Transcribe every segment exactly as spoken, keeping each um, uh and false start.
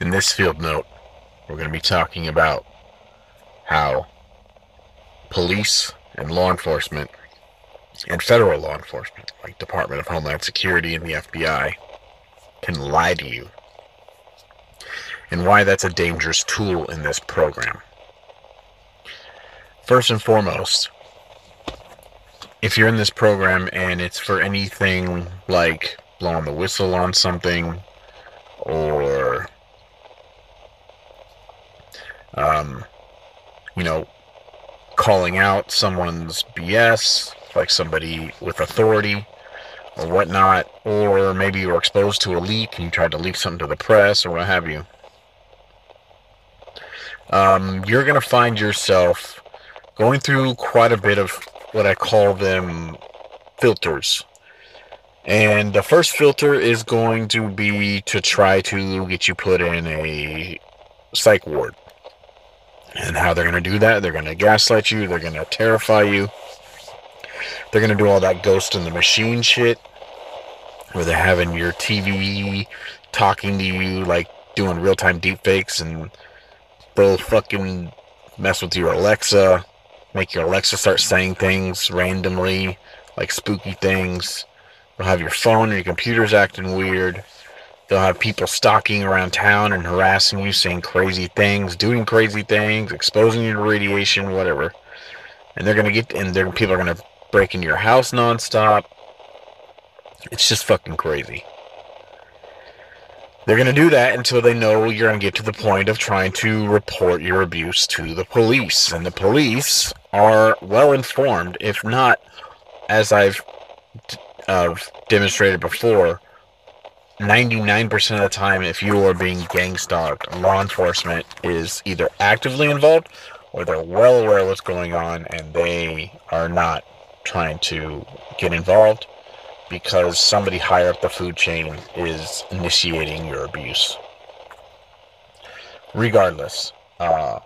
In this field note, we're going to be talking about how police and law enforcement and federal law enforcement, like Department of Homeland Security and the F B I, can lie to you, and why that's a dangerous tool in this program. First and foremost, if you're in this program and it's for anything like blowing the whistle on something, or, um, you know, calling out someone's B S, like somebody with authority or whatnot, or maybe you were exposed to a leak and you tried to leak something to the press or what have you, um, you're going to find yourself going through quite a bit of what I call them filters. And the first filter is going to be to try to get you put in a psych ward. And how they're going to do that, they're going to gaslight you, they're going to terrify you. They're going to do all that ghost in the machine shit, where they're having your T V talking to you, like doing real-time deepfakes, and they'll fucking mess with your Alexa, make your Alexa start saying things randomly, like spooky things. They'll have your phone and your computers acting weird. They'll have people stalking around town and harassing you, saying crazy things, doing crazy things, exposing you to radiation, whatever. And they're going to get, and then people are going to break into your house nonstop. It's just fucking crazy. They're going to do that until they know you're going to get to the point of trying to report your abuse to the police. And the police are well informed, if not, as I've uh, demonstrated before, ninety-nine percent of the time, if you are being gang stalked, law enforcement is either actively involved, or they're well aware of what's going on and they are not trying to get involved because somebody higher up the food chain is initiating your abuse. Regardless, uh,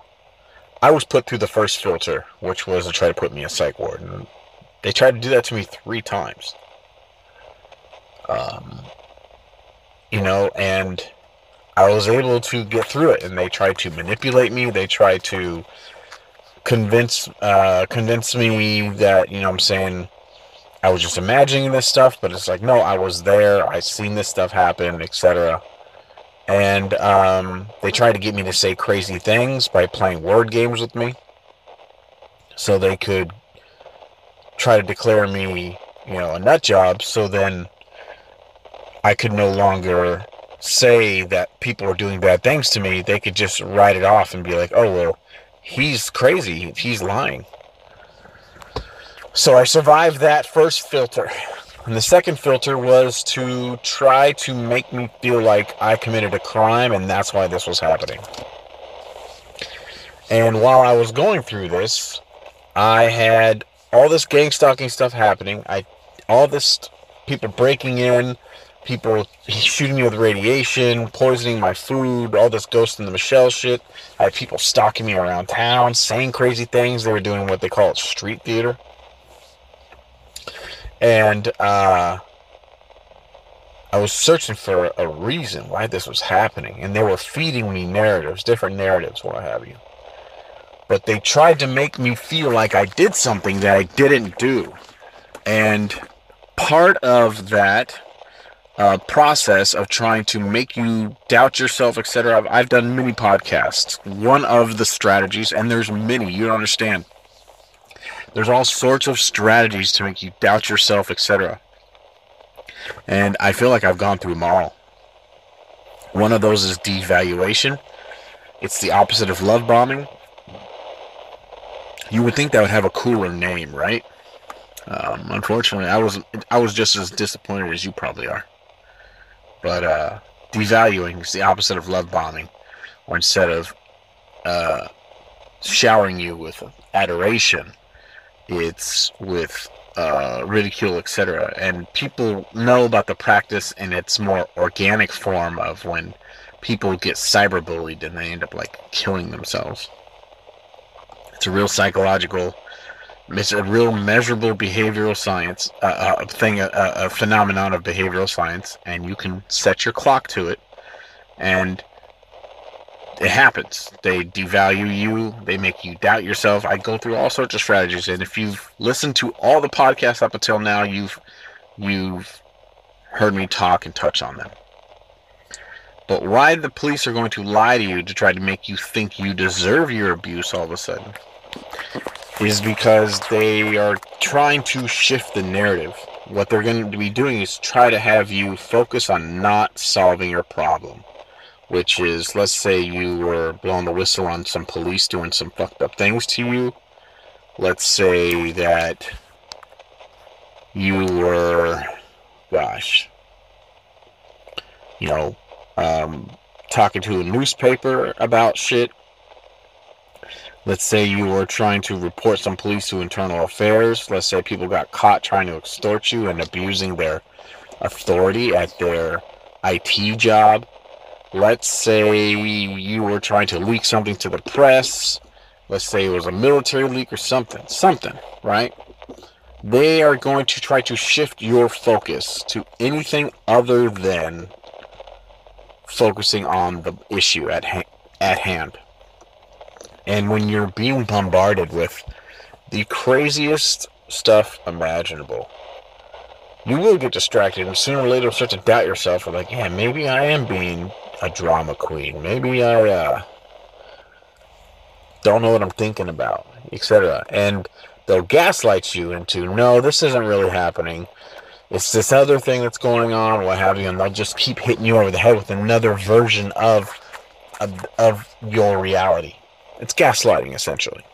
I was put through the first filter, which was to try to put me in a psych ward. And they tried to do that to me three times. Um, you know, and I was able to get through it, and they tried to manipulate me. They tried to convince uh convince me that, you know what I'm saying, I was just imagining this stuff, but it's like, no, I was there, I seen this stuff happen, etc. And um they tried to get me to say crazy things by playing word games with me so they could try to declare me, you know, a nut job, so then I could no longer say that people are doing bad things to me. They could just write it off and be like, oh, well, he's crazy, he's lying. So I survived that first filter. And the second filter was to try to make me feel like I committed a crime and that's why this was happening. And while I was going through this, I had all this gang stalking stuff happening. I, all this people breaking in, people shooting me with radiation, poisoning my food, all this ghost in the Michelle shit. I had people stalking me around town, saying crazy things. They were doing what they call it street theater. And uh, I was searching for a reason why this was happening. And they were feeding me narratives, different narratives, what have you. But they tried to make me feel like I did something that I didn't do. And part of that Uh, process of trying to make you doubt yourself, et cetera. I've, I've done many podcasts. One of the strategies, and there's many, you don't understand. There's all sorts of strategies to make you doubt yourself, et cetera. And I feel like I've gone through them all. One of those is devaluation. It's the opposite of love bombing. You would think that would have a cooler name, right? Um, unfortunately, I was I was just as disappointed as you probably are. But uh, devaluing is the opposite of love bombing, or instead of uh, showering you with adoration, it's with uh, ridicule, et cetera. And people know about the practice in its more organic form of when people get cyberbullied and they end up like killing themselves. It's a real psychological, it's a real measurable behavioral science, uh, a thing, a, a phenomenon of behavioral science, and you can set your clock to it, and it happens. They devalue you. They make you doubt yourself. I go through all sorts of strategies, and if you've listened to all the podcasts up until now, you've you've heard me talk and touch on them. But why the police are going to lie to you to try to make you think you deserve your abuse all of a sudden is because they are trying to shift the narrative. What they're going to be doing is try to have you focus on not solving your problem, which is, let's say you were blowing the whistle on some police doing some fucked up things to you. Let's say that you were, gosh, you know, Um, talking to a newspaper about shit. Let's say you were trying to report some police to internal affairs. Let's say people got caught trying to extort you and abusing their authority at their I T job. Let's say you were trying to leak something to the press. Let's say it was a military leak or something. Something, right? They are going to try to shift your focus to anything other than focusing on the issue at ha- at hand. And when you're being bombarded with the craziest stuff imaginable, you will get distracted, and sooner or later you'll start to doubt yourself. You're like, yeah, maybe I am being a drama queen. Maybe I uh, don't know what I'm thinking about, et cetera. And they'll gaslight you into, no, this isn't really happening. It's this other thing that's going on, what have you, and they'll just keep hitting you over the head with another version of, of, of your reality. It's gaslighting, essentially.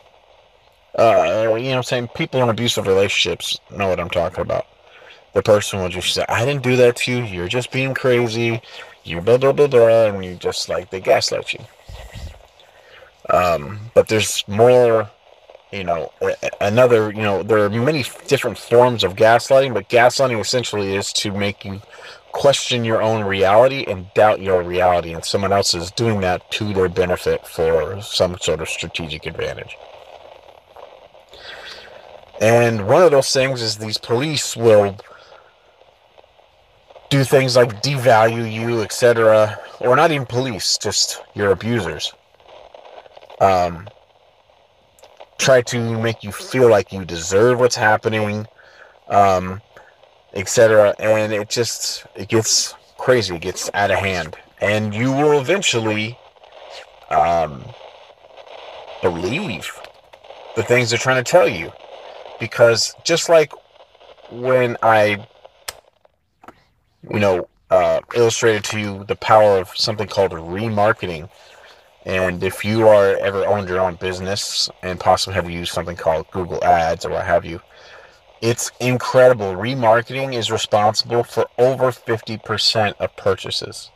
Uh, you know what I'm saying? People in abusive relationships know what I'm talking about. The person will just say, I didn't do that to you, you're just being crazy, you blah, blah, blah, blah, and you just, like, they gaslight you. Um, but there's more... You know, another, you know, there are many different forms of gaslighting, but gaslighting essentially is to make you question your own reality and doubt your reality, and someone else is doing that to their benefit for some sort of strategic advantage. And one of those things is these police will do things like devalue you, et cetera, or not even police, just your abusers. Um... Try to make you feel like you deserve what's happening, um, et cetera. And it just, it gets crazy. It gets out of hand. And you will eventually um, believe the things they're trying to tell you. Because just like when I, you know, uh, illustrated to you the power of something called remarketing. And if you are ever owned your own business and possibly have used something called Google Ads or what have you, it's incredible. Remarketing is responsible for over fifty percent of purchases.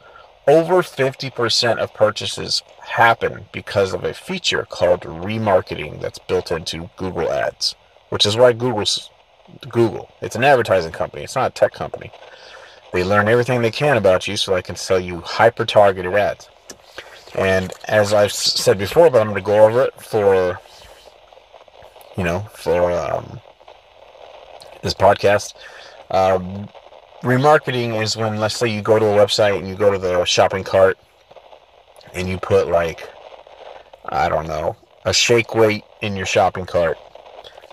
Over fifty percent of purchases happen because of a feature called remarketing that's built into Google Ads, which is why Google's Google. It's an advertising company. It's not a tech company. They learn everything they can about you so they can sell you hyper-targeted ads. And as I've said before, but I'm going to go over it for, you know, for um, this podcast. Um, remarketing is when, let's say you go to a website and you go to the shopping cart and you put, like, I don't know, a Shake Weight in your shopping cart.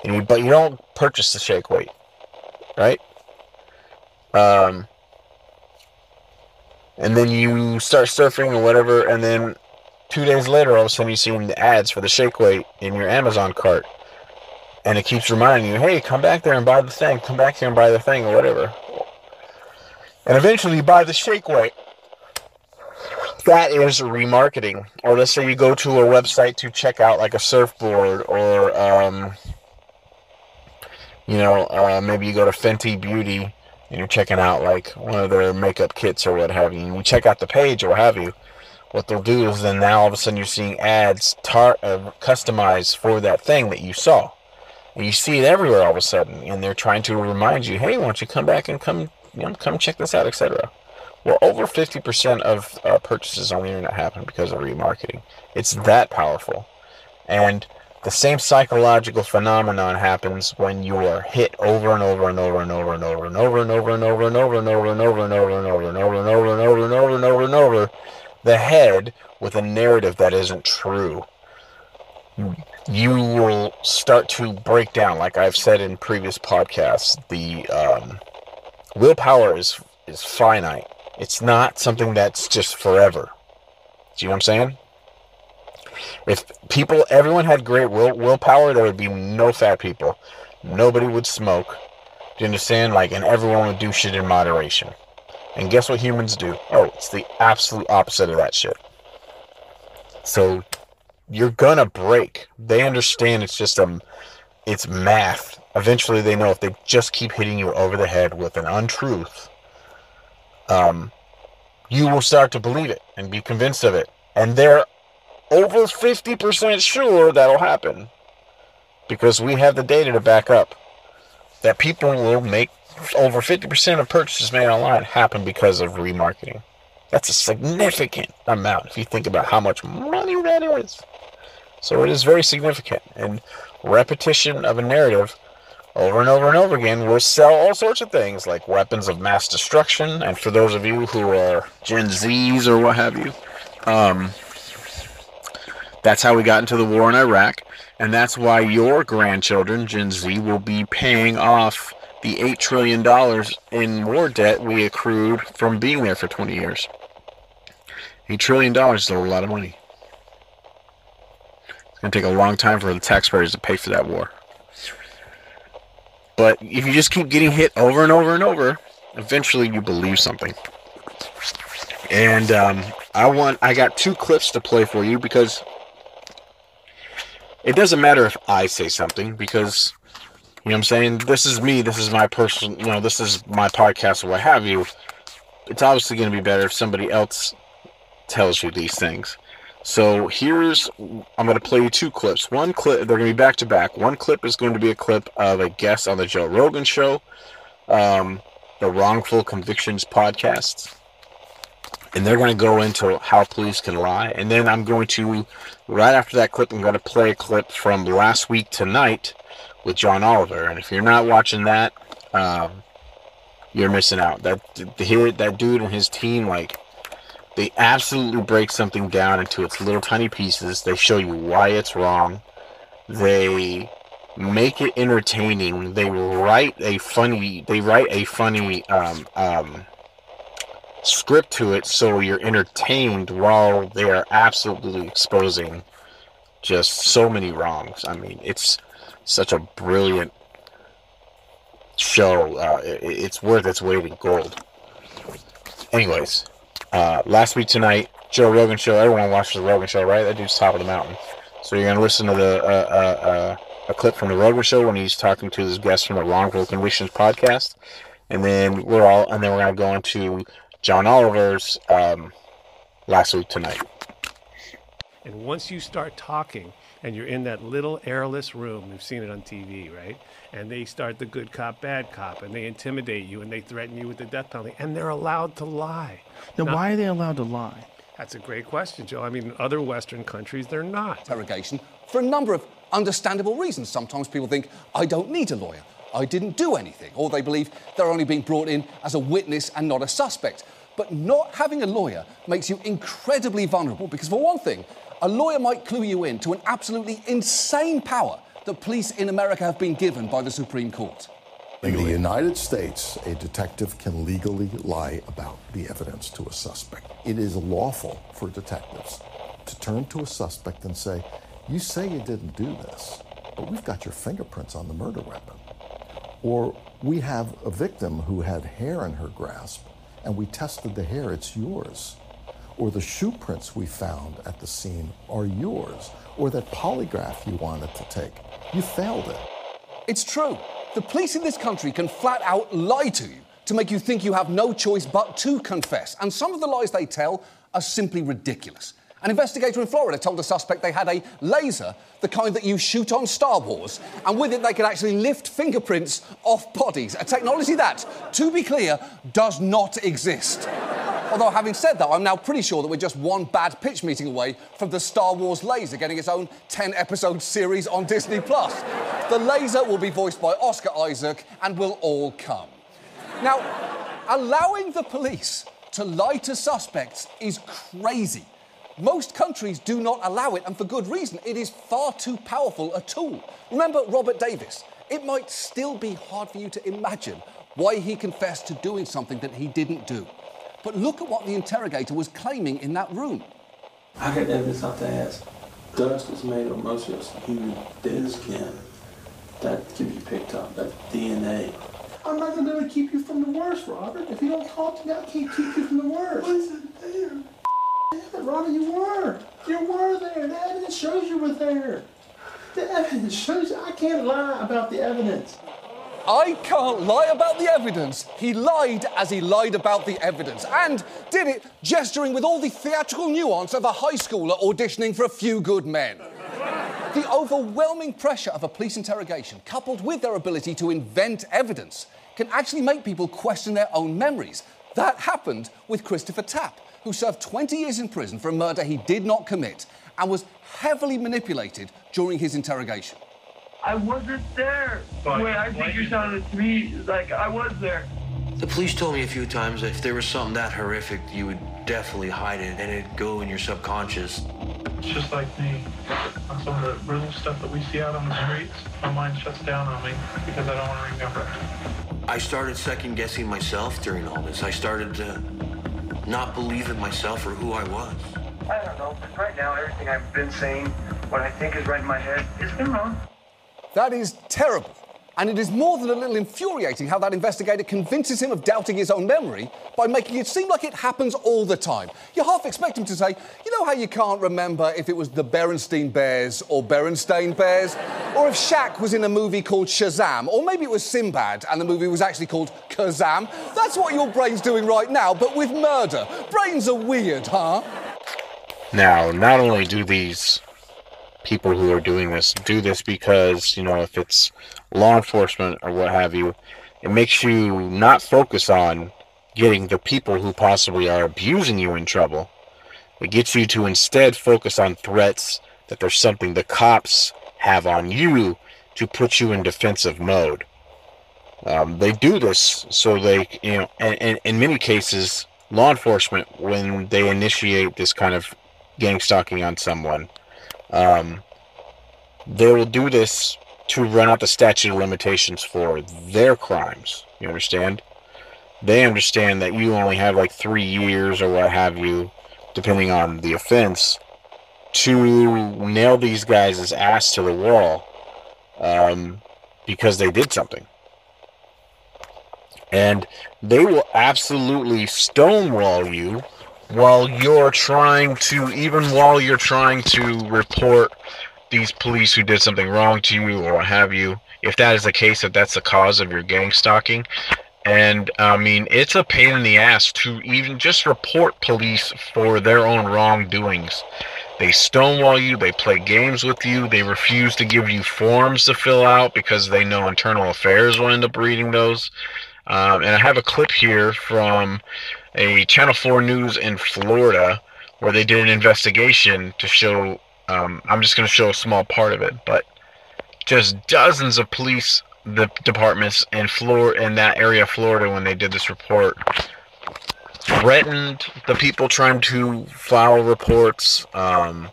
And you, but you don't purchase the Shake Weight, right? Um... And then you start surfing or whatever, and then two days later, all of a sudden you see the ads for the Shake Weight in your Amazon cart. And it keeps reminding you, hey, come back there and buy the thing. Come back here and buy the thing or whatever. And eventually you buy the Shake Weight. That is remarketing. Or let's say you go to a website to check out like a surfboard or, um, you know, uh, maybe you go to Fenty Beauty. And you're checking out, like, one of their makeup kits or what have you. And you check out the page or what have you. What they'll do is then now all of a sudden you're seeing ads tar- uh, customized for that thing that you saw. And you see it everywhere all of a sudden. And they're trying to remind you, hey, why don't you come back and come you know, come check this out, et cetera. Well, over fifty percent of uh, purchases on the internet happen because of remarketing. It's that powerful. And The same psychological phenomenon happens when you are hit over and over and over and over and over and over and over and over and over and over and over and over and over and over and over and over and over and over and over the head with a narrative that isn't true. You will start to break down, like I've said in previous podcasts. The um, willpower is is finite. It's not something that's just forever. Do you know what I'm saying? If people, everyone had great will, willpower, there would be no fat people. Nobody would smoke. Do you understand? Like, and everyone would do shit in moderation. And guess what humans do? Oh, it's the absolute opposite of that shit. So, you're gonna break. They understand it's just, um, it's math. Eventually they know if they just keep hitting you over the head with an untruth, um, you will start to believe it and be convinced of it. And they're over fifty percent sure that'll happen, because we have the data to back up that people will make over fifty percent of purchases made online happen because of remarketing. That's a significant amount if you think about how much money that is. So it is very significant, and repetition of a narrative over and over and over again will sell all sorts of things, like weapons of mass destruction. And for those of you who are Gen Z's or what have you, um that's how we got into the war in Iraq, and that's why your grandchildren, Gen Z, will be paying off the eight trillion dollars in war debt we accrued from being there for twenty years. eight trillion dollars is a lot of money. It's going to take a long time for the taxpayers to pay for that war. But if you just keep getting hit over and over and over, eventually you believe something. And um, I want, I got two clips to play for you, because it doesn't matter if I say something, because, you know what I'm saying, this is me, this is my personal, you know, this is my podcast or what have you. It's obviously going to be better if somebody else tells you these things. So here's, I'm going to play you two clips. One clip, they're going to be back to back. One clip is going to be a clip of a guest on the Joe Rogan Show, um, the Wrongful Convictions Podcast. And they're going to go into how police can lie. And then I'm going to, right after that clip, I'm going to play a clip from Last Week Tonight with John Oliver. And if you're not watching that, um, you're missing out. That, here, that dude and his team, like, they absolutely break something down into its little tiny pieces. They show you why it's wrong. They make it entertaining. They will write a funny, they write a funny, um, um, script to it, so you're entertained while they are absolutely exposing just so many wrongs. I mean, it's such a brilliant show. Uh, it, it's worth its weight in gold. Anyways, uh, Last Week Tonight, Joe Rogan Show. Everyone watches the Rogan Show, right? That dude's top of the mountain. So you're going to listen to the uh, uh, uh, a clip from the Rogan Show when he's talking to his guest from the Wrongful Convictions Podcast, and then we're all, and then we're going to go into John Oliver's um, Last Week Tonight. And once you start talking and you're in that little airless room, you've seen it on T V, right? And they start the good cop, bad cop, and they intimidate you and they threaten you with the death penalty, and they're allowed to lie. Now, now why are they allowed to lie? That's a great question, Joe. I mean, in other Western countries, they're not. Interrogation for a number of understandable reasons. Sometimes people think, I don't need a lawyer. I didn't do anything. Or they believe they're only being brought in as a witness and not a suspect. But not having a lawyer makes you incredibly vulnerable, because for one thing, a lawyer might clue you in to an absolutely insane power that police in America have been given by the Supreme Court. In the United States, a detective can legally lie about the evidence to a suspect. It is lawful for detectives to turn to a suspect and say, you say you didn't do this, but we've got your fingerprints on the murder weapon. Or we have a victim who had hair in her grasp, and we tested the hair, it's yours. Or the shoe prints we found at the scene are yours. Or that polygraph you wanted to take, you failed it. It's true. The police in this country can flat out lie to you to make you think you have no choice but to confess. And some of the lies they tell are simply ridiculous. An investigator in Florida told a suspect they had a laser, the kind that you shoot on Star Wars, and with it they could actually lift fingerprints off bodies, a technology that, to be clear, does not exist. Although, having said that, I'm now pretty sure that we're just one bad pitch meeting away from the Star Wars laser getting its own ten-episode series on Disney+. The laser will be voiced by Oscar Isaac, and we'll all come. Now, allowing the police to lie to suspects is crazy. Most countries do not allow it, and for good reason. It is far too powerful a tool. Remember Robert Davis? It might still be hard for you to imagine why he confessed to doing something that he didn't do. But look at what the interrogator was claiming in that room. I got evidence out the ass. Dust was made on most of his human dead skin. That can be picked up, that D N A. I'm not going to be able to keep you from the worst, Robert. If you don't talk to me, I can't keep you from the worst. What is it there? Damn it, Robert, you were. You were there. The evidence shows you were there. The evidence shows you. I can't lie about the evidence. I can't lie about the evidence. He lied as he lied about the evidence, and did it gesturing with all the theatrical nuance of a high schooler auditioning for A Few Good Men. The overwhelming pressure of a police interrogation, coupled with their ability to invent evidence, can actually make people question their own memories. That happened with Christopher Tapp, who served twenty years in prison for a murder he did not commit and was heavily manipulated during his interrogation. I wasn't there. But the way I think you sounded to me like I was there. The police told me a few times that if there was something that horrific, you would definitely hide it and it'd go in your subconscious. It's just like me. Some of the real stuff that we see out on the streets, my mind shuts down on me because I don't want to remember it. I started second-guessing myself during all this. I started to not believe in myself or who I was. I don't know. Right now, everything I've been saying, what I think is right in my head, it's been wrong. That is terrible. And it is more than a little infuriating how that investigator convinces him of doubting his own memory by making it seem like it happens all the time. You half expect him to say, you know how you can't remember if it was the Berenstain Bears or Berenstain Bears? Or if Shaq was in a movie called Shazam? Or maybe it was Sinbad and the movie was actually called Kazam? That's what your brain's doing right now, but with murder. Brains are weird, huh? Now, not only do these people who are doing this do this because, you know, if it's law enforcement or what have you, it makes you not focus on getting the people who possibly are abusing you in trouble. It gets you to instead focus on threats that there's something the cops have on you to put you in defensive mode. Um, they do this so they, you know, and, and in many cases, law enforcement, when they initiate this kind of gang stalking on someone, Um, they will do this to run out the statute of limitations for their crimes. You understand? They understand that you only have like three years or what have you, depending on the offense, to nail these guys' ass to the wall um, because they did something. And they will absolutely stonewall you while you're trying to, even while you're trying to report these police who did something wrong to you or what have you, if that is the case, if that's the cause of your gang stalking. And, I mean, it's a pain in the ass to even just report police for their own wrongdoings. They stonewall you, they play games with you, they refuse to give you forms to fill out because they know internal affairs will end up reading those. Um, and I have a clip here from a Channel four News in Florida where they did an investigation to show, um, I'm just going to show a small part of it, but just dozens of police the departments in, Flor- in that area of Florida when they did this report threatened the people trying to file reports. Um,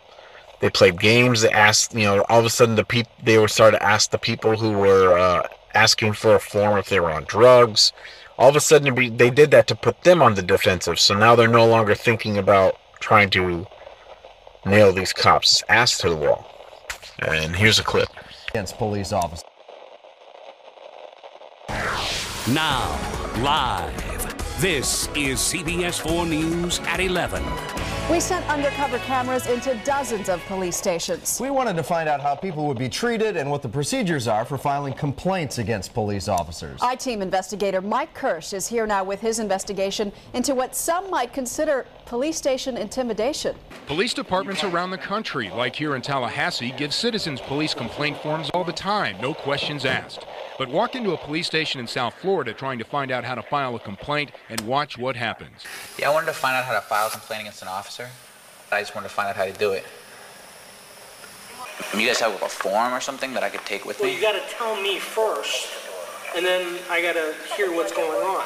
they played games. They asked, you know, all of a sudden the peop- they would start to ask the people who were uh, asking for a form if they were on drugs. All of a sudden, they did that to put them on the defensive, so now they're no longer thinking about trying to nail these cops' ass to the wall. And here's a clip. Against police officers. Now, live, this is C B S four News at eleven. We sent undercover cameras into dozens of police stations. We wanted to find out how people would be treated and what the procedures are for filing complaints against police officers. I-Team investigator Mike Kirsch is here now with his investigation into what some might consider police station intimidation. Police departments around the country, like here in Tallahassee, give citizens police complaint forms all the time, no questions asked. But walk into a police station in South Florida trying to find out how to file a complaint and watch what happens. Yeah, I wanted to find out how to file a complaint against an officer. I just wanted to find out how to do it. You guys have a form or something that I could take with well, me? Well, you got to tell me first, and then I got to hear what's going on.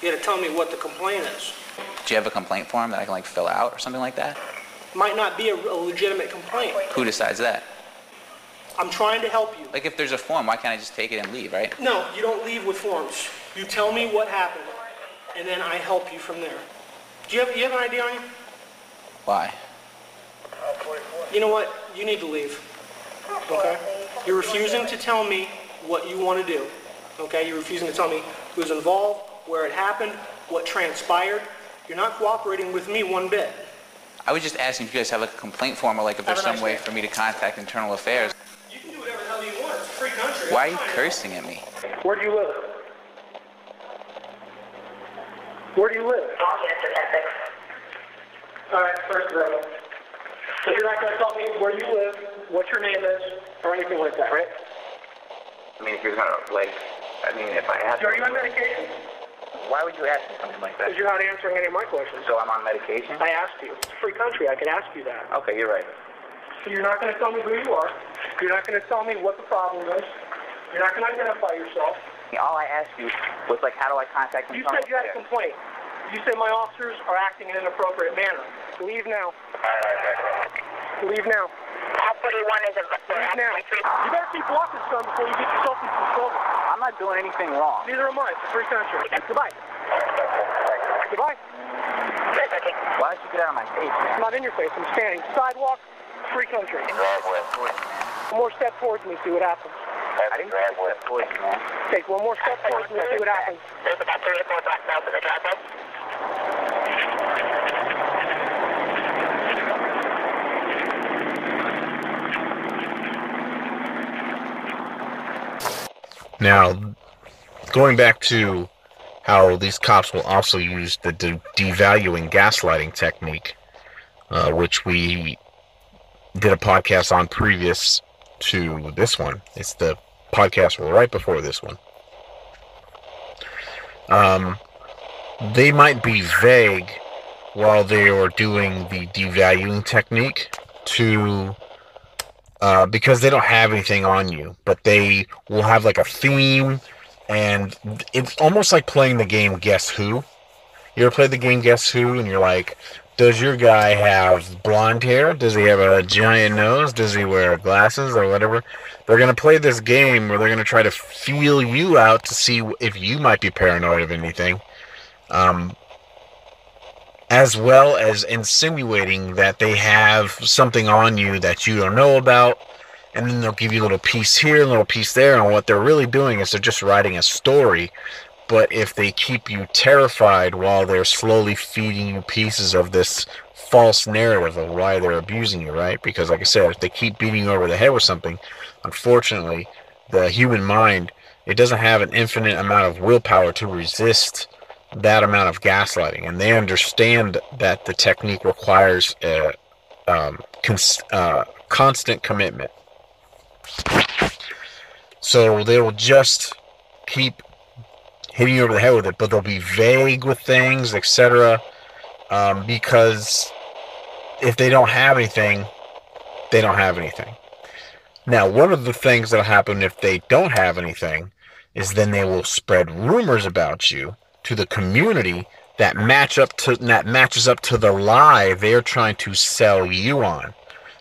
You got to tell me what the complaint is. Do you have a complaint form that I can, like, fill out or something like that? Might not be a, a legitimate complaint. Who decides that? I'm trying to help you. Like, if there's a form, why can't I just take it and leave, right? No, you don't leave with forms. You tell me what happened, and then I help you from there. Do you have, you have an I D on you? Why? You know what? You need to leave, okay? You're refusing to tell me what you want to do, okay? You're refusing to tell me who's involved, where it happened, what transpired. You're not cooperating with me one bit. I was just asking if you guys have, like, a complaint form or, like, if there's some way for me to contact internal affairs. Why are you cursing at me? Where do you live? Where do you live? All right, first of all, if you're not going to tell me where you live, what your name is, or anything like that, right? I mean, if you're going to, like, I mean, if I ask you... Are you on medication? Why would you ask me something like that? Because you're not answering any of my questions. So I'm on medication? I asked you. It's a free country. I can ask you that. Okay, you're right. So you're not going to tell me who you are. You're not going to tell me what the problem is. You're not going to identify yourself. All I asked you was, like, how do I contact you? You said you had a complaint. You said my officers are acting in an inappropriate manner. Leave now. Leave now. Leave now. You better keep walking some before you get yourself into some trouble. I'm not doing anything wrong. Neither am I. It's a free country. Goodbye. Goodbye. Why did you get out of my face, man? I'm not in your face. I'm standing. Sidewalk, free country. One more step towards me, see what happens. I didn't grab one step towards you, man. Take one more step towards me, see what happens. There's about three or four black belts in the driveway. Now, going back to how these cops will also use the de- devaluing gaslighting technique, uh, which we did a podcast on previous to this one. It's the podcast right before this one. Um, they might be vague while they are doing the devaluing technique to... Uh, because they don't have anything on you, but they will have, like, a theme, and it's almost like playing the game Guess Who. You ever play the game Guess Who, and you're like, does your guy have blonde hair? Does he have a giant nose? Does he wear glasses or whatever? They're going to play this game where they're going to try to feel you out to see if you might be paranoid of anything, um, as well as insinuating that they have something on you that you don't know about, and then they'll give you a little piece here, a little piece there, and what they're really doing is they're just writing a story, but if they keep you terrified while they're slowly feeding you pieces of this false narrative of why they're abusing you, right? Because, like I said, if they keep beating you over the head with something, unfortunately, the human mind, it doesn't have an infinite amount of willpower to resist that amount of gaslighting, and they understand that the technique requires a um, cons- uh, constant commitment. So they will just keep hitting you over the head with it, but they'll be vague with things, et cetera, um, because if they don't have anything, they don't have anything. Now, one of the things that'll happen if they don't have anything is then they will spread rumors about you to the community that match up to that matches up to the lie they're trying to sell you on.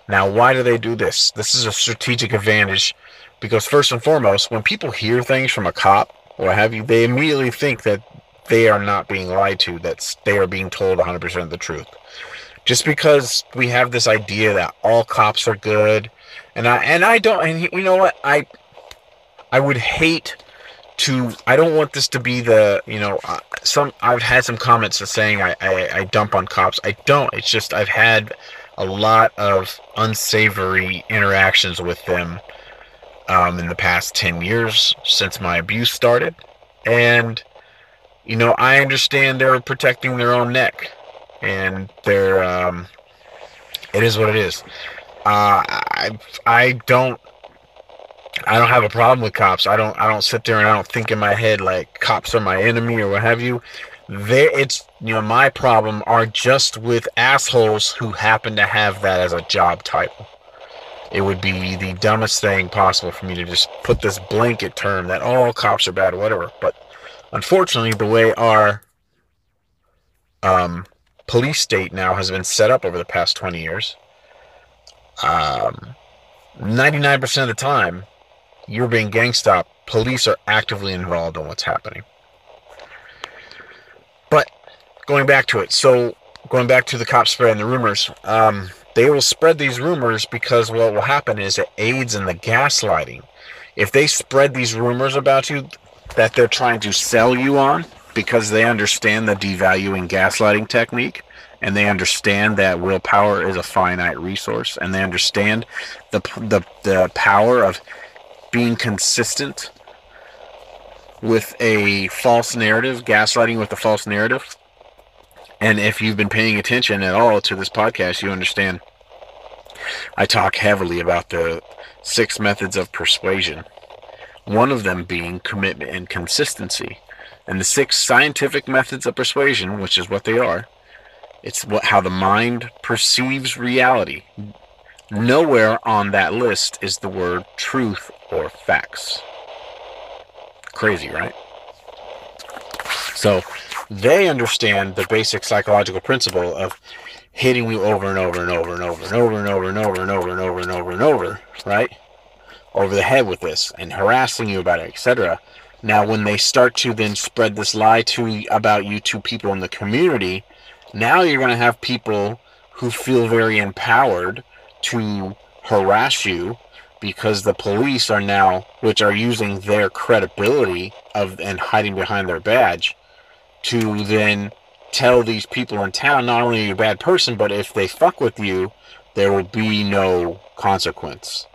Now, why do they do this? This is a strategic advantage because, first and foremost, when people hear things from a cop or have you, they immediately think that they are not being lied to, that they are being told one hundred percent of the truth. Just because we have this idea that all cops are good, and I and I don't, and you know what, I I would hate to, I don't want this to be the, you know, some, I've had some comments that saying I, I, I dump on cops. I don't. It's just I've had a lot of unsavory interactions with them um, in the past ten years since my abuse started. And, you know, I understand they're protecting their own neck. And they're, um, it is what it is. Uh, I, I don't, I don't have a problem with cops. I don't, I don't sit there and I don't think in my head, like, cops are my enemy or what have you. There, it's, you know, my problem are just with assholes who happen to have that as a job title. It would be the dumbest thing possible for me to just put this blanket term that all cops are bad or whatever. But unfortunately, the way our, um, police state now has been set up over the past twenty years, um, ninety-nine percent of the time you're being gang stopped, police are actively involved in what's happening. But going back to it, so going back to the cops spreading the rumors, um, they will spread these rumors because what will happen is it aids in the gaslighting. If they spread these rumors about you that they're trying to sell you on, because they understand the devaluing gaslighting technique, and they understand that willpower is a finite resource, and they understand the the, the power of being consistent with a false narrative, gaslighting with a false narrative. And if you've been paying attention at all to this podcast, you understand I talk heavily about the six methods of persuasion, one of them being commitment and consistency. And the six scientific methods of persuasion, which is what they are, it's what, how the mind perceives reality. Nowhere on that list is the word truth or facts. Crazy, right? So they understand the basic psychological principle of hitting you over and over and over and over and over and over and over and over and over and over and over, right? Over the head with this and harassing you about it, et cetera. Now, when they start to then spread this lie to about you to people in the community, now you're going to have people who feel very empowered to harass you because the police are now, which are using their credibility of and hiding behind their badge, to then tell these people in town, not only are you a bad person, but if they fuck with you, there will be no consequence.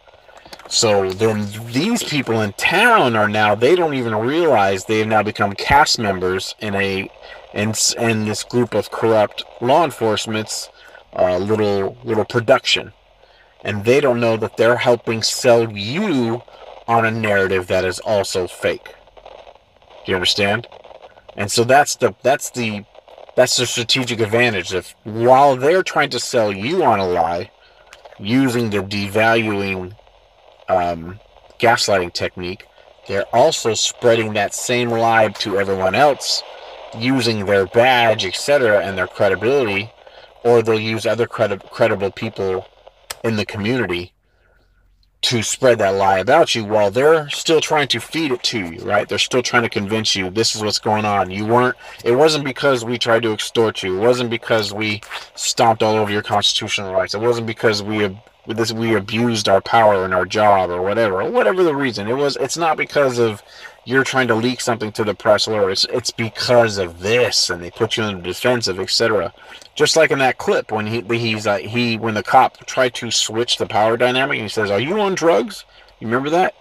So then these people in town are now, they don't even realize they've now become cast members in a in, in this group of corrupt law enforcement's uh, little little production. And they don't know that they're helping sell you on a narrative that is also fake. Do you understand? And so that's the that's the that's the strategic advantage of while they're trying to sell you on a lie, using the devaluing Um, gaslighting technique, they're also spreading that same lie to everyone else using their badge, et cetera, and their credibility, or they'll use other credi- credible people in the community to spread that lie about you while they're still trying to feed it to you, right? They're still trying to convince you this is what's going on. You weren't, it wasn't because we tried to extort you. It wasn't because we stomped all over your constitutional rights. It wasn't because we ab- With this, we abused our power in our job or whatever, or whatever the reason. It was, it's not because of you're trying to leak something to the press, or it's, it's because of this, and they put you in the defensive, et cetera. Just like in that clip when he, he's like, he, when the cop tried to switch the power dynamic, and he says, "Are you on drugs?" You remember that?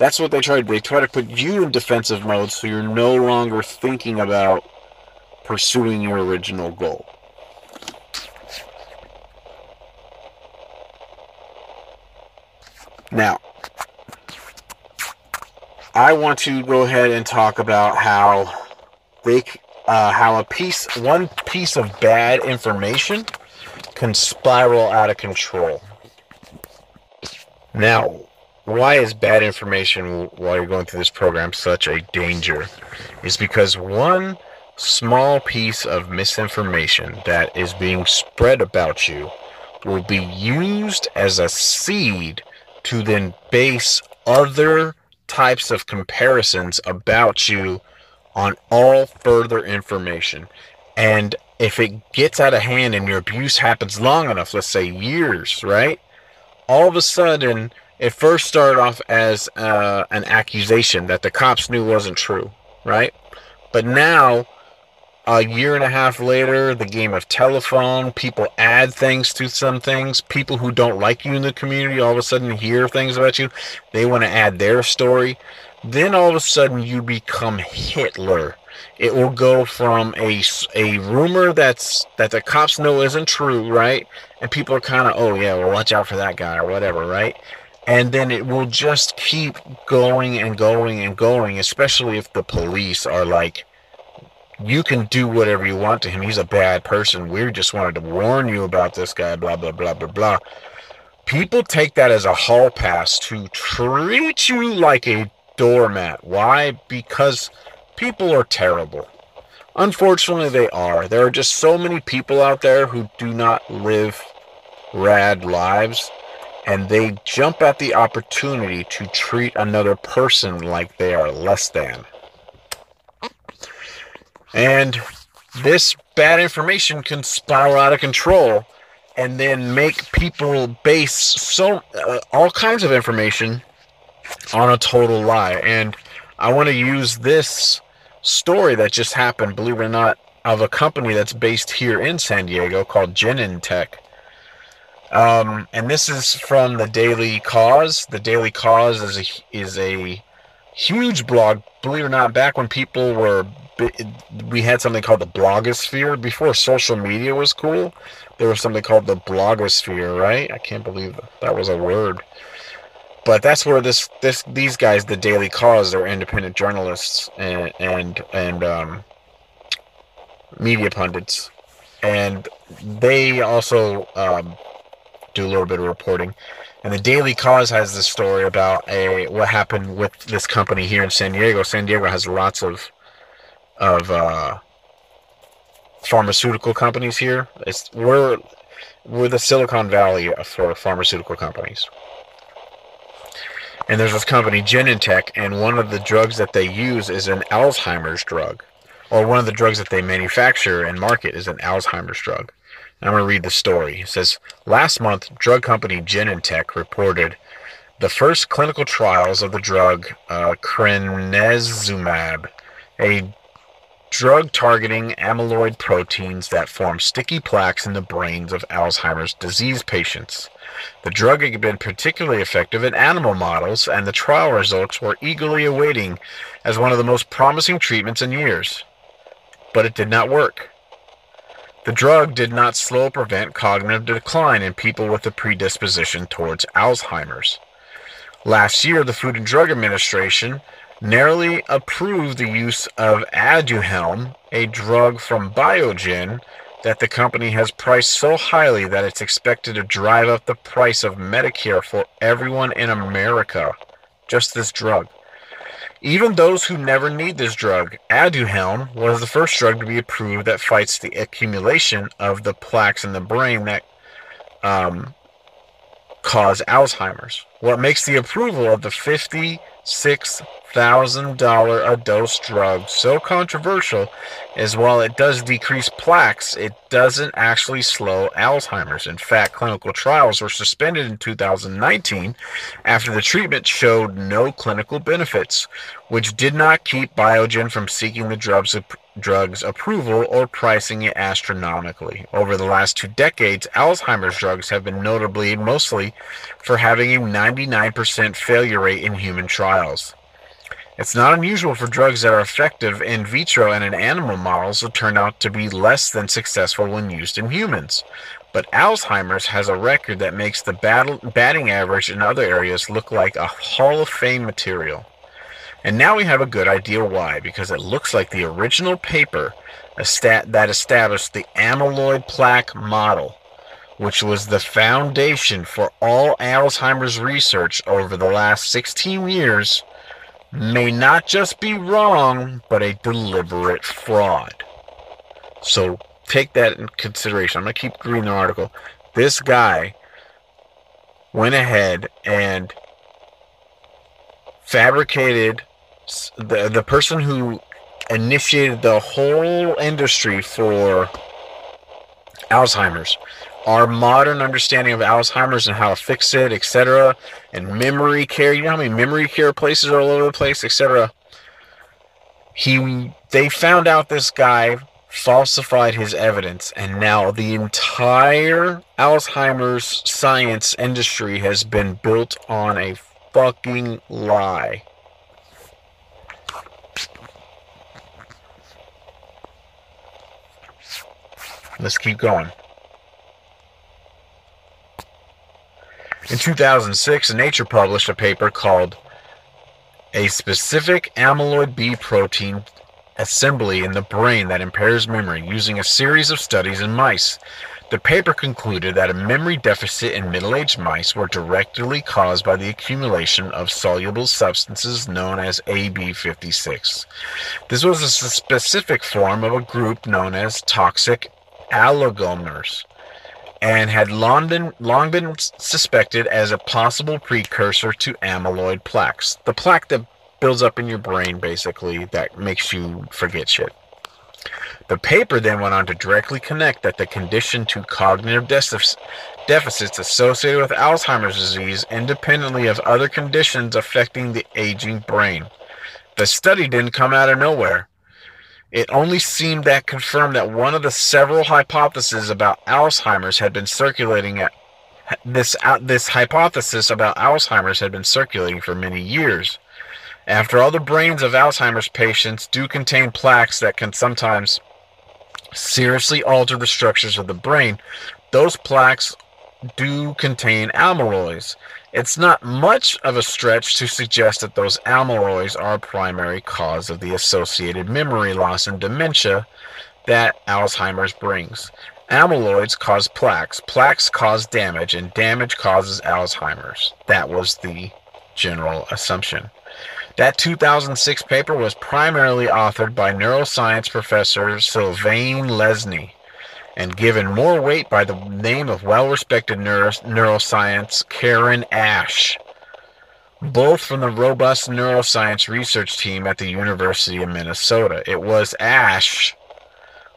That's what they tried. They try to put you in defensive mode, so you're no longer thinking about pursuing your original goal. Now, I want to go ahead and talk about how they, uh, how a piece, one piece of bad information can spiral out of control. Now, why is bad information while you're going through this program such a danger? It's because one small piece of misinformation that is being spread about you will be used as a seed to then base other types of comparisons about you on all further information. And if it gets out of hand and your abuse happens long enough, let's say years, right? All of a sudden, it first started off as uh, an accusation that the cops knew wasn't true, right? But now, a year and a half later, the game of telephone, people add things to some things. People who don't like you in the community all of a sudden hear things about you. They want to add their story. Then all of a sudden you become Hitler. It will go from a, a rumor that's that the cops know isn't true, right? And people are kind of, oh yeah, well watch out for that guy or whatever, right? And then it will just keep going and going and going, especially if the police are like, you can do whatever you want to him. He's a bad person. We just wanted to warn you about this guy, blah, blah, blah, blah, blah. People take that as a hall pass to treat you like a doormat. Why? Because people are terrible. Unfortunately, they are. There are just so many people out there who do not live rad lives, and they jump at the opportunity to treat another person like they are less than. And this bad information can spiral out of control and then make people base so uh, all kinds of information on a total lie. And I want to use this story that just happened, believe it or not, of a company that's based here in San Diego called Genentech. Um, and this is from The Daily Cause. The Daily Cause is a, is a huge blog, believe it or not, back when people were... we had something called the blogosphere. Before social media was cool, there was something called the blogosphere, right? I can't believe that was a word. But that's where this, this these guys, the Daily Cause, are independent journalists and and, and um, media pundits. And they also um, do a little bit of reporting. And the Daily Cause has this story about a what happened with this company here in San Diego. San Diego has lots of of uh, pharmaceutical companies here. It's, we're, we're the Silicon Valley for pharmaceutical companies. And there's this company, Genentech, and one of the drugs that they use is an Alzheimer's drug. Or one of the drugs that they manufacture and market is an Alzheimer's drug. And I'm going to read the story. It says, last month, drug company Genentech reported the first clinical trials of the drug uh, crenezumab, a drug targeting amyloid proteins that form sticky plaques in the brains of Alzheimer's disease patients. The drug had been particularly effective in animal models, and the trial results were eagerly awaiting as one of the most promising treatments in years. But it did not work. The drug did not slow or prevent cognitive decline in people with a predisposition towards Alzheimer's. Last year, the Food and Drug Administration narrowly approved the use of Aduhelm, a drug from Biogen that the company has priced so highly that it's expected to drive up the price of Medicare for everyone in America. Just this drug. Even those who never need this drug, Aduhelm was the first drug to be approved that fights the accumulation of the plaques in the brain that um, cause Alzheimer's. What makes the approval of the fifty-six thousand dollars a dose drug so controversial is while it does decrease plaques, it doesn't actually slow Alzheimer's. In fact, clinical trials were suspended in two thousand nineteen after the treatment showed no clinical benefits, which did not keep Biogen from seeking the drug's, drug's approval or pricing it astronomically. Over the last two decades, Alzheimer's drugs have been notably mostly for having a ninety-nine percent failure rate in human trials. It's not unusual for drugs that are effective in vitro and in animal models to turn out to be less than successful when used in humans. But Alzheimer's has a record that makes the battle, batting average in other areas look like a Hall of Fame material. And now we have a good idea why, because it looks like the original paper that established the amyloid plaque model, which was the foundation for all Alzheimer's research over the last sixteen years, may not just be wrong, but a deliberate fraud. So take that in consideration. I'm going to keep reading the article. This guy went ahead and fabricated, the, the person who initiated the whole industry for Alzheimer's our modern understanding of Alzheimer's and how to fix it, et cetera, and memory care. You know how many memory care places are all over the place, et cetera. He, they found out this guy falsified his evidence, and now the entire Alzheimer's science industry has been built on a fucking lie. Let's keep going. In two thousand six, Nature published a paper called "A Specific Amyloid B Protein Assembly in the Brain That Impairs Memory," using a series of studies in mice. The paper concluded that a memory deficit in middle-aged mice were directly caused by the accumulation of soluble substances known as A B fifty-six. This was a specific form of a group known as toxic oligomers, and had long been, long been suspected as a possible precursor to amyloid plaques. The plaque that builds up in your brain, basically, that makes you forget shit. The paper then went on to directly connect that the condition to cognitive de- deficits associated with Alzheimer's disease independently of other conditions affecting the aging brain. The study didn't come out of nowhere. It only seemed that confirmed that one of the several hypotheses about Alzheimer's had been circulating at this uh, this hypothesis about Alzheimer's had been circulating for many years. After all, the brains of Alzheimer's patients do contain plaques that can sometimes seriously alter the structures of the brain. Those plaques do contain amyloids. It's not much of a stretch to suggest that those amyloids are a primary cause of the associated memory loss and dementia that Alzheimer's brings. Amyloids cause plaques, plaques cause damage, and damage causes Alzheimer's. That was the general assumption. That two thousand six paper was primarily authored by neuroscience professor Sylvain Lesny, and given more weight by the name of well-respected neuro- neuroscience Karen Ashe, both from the robust neuroscience research team at the University of Minnesota. It was Ashe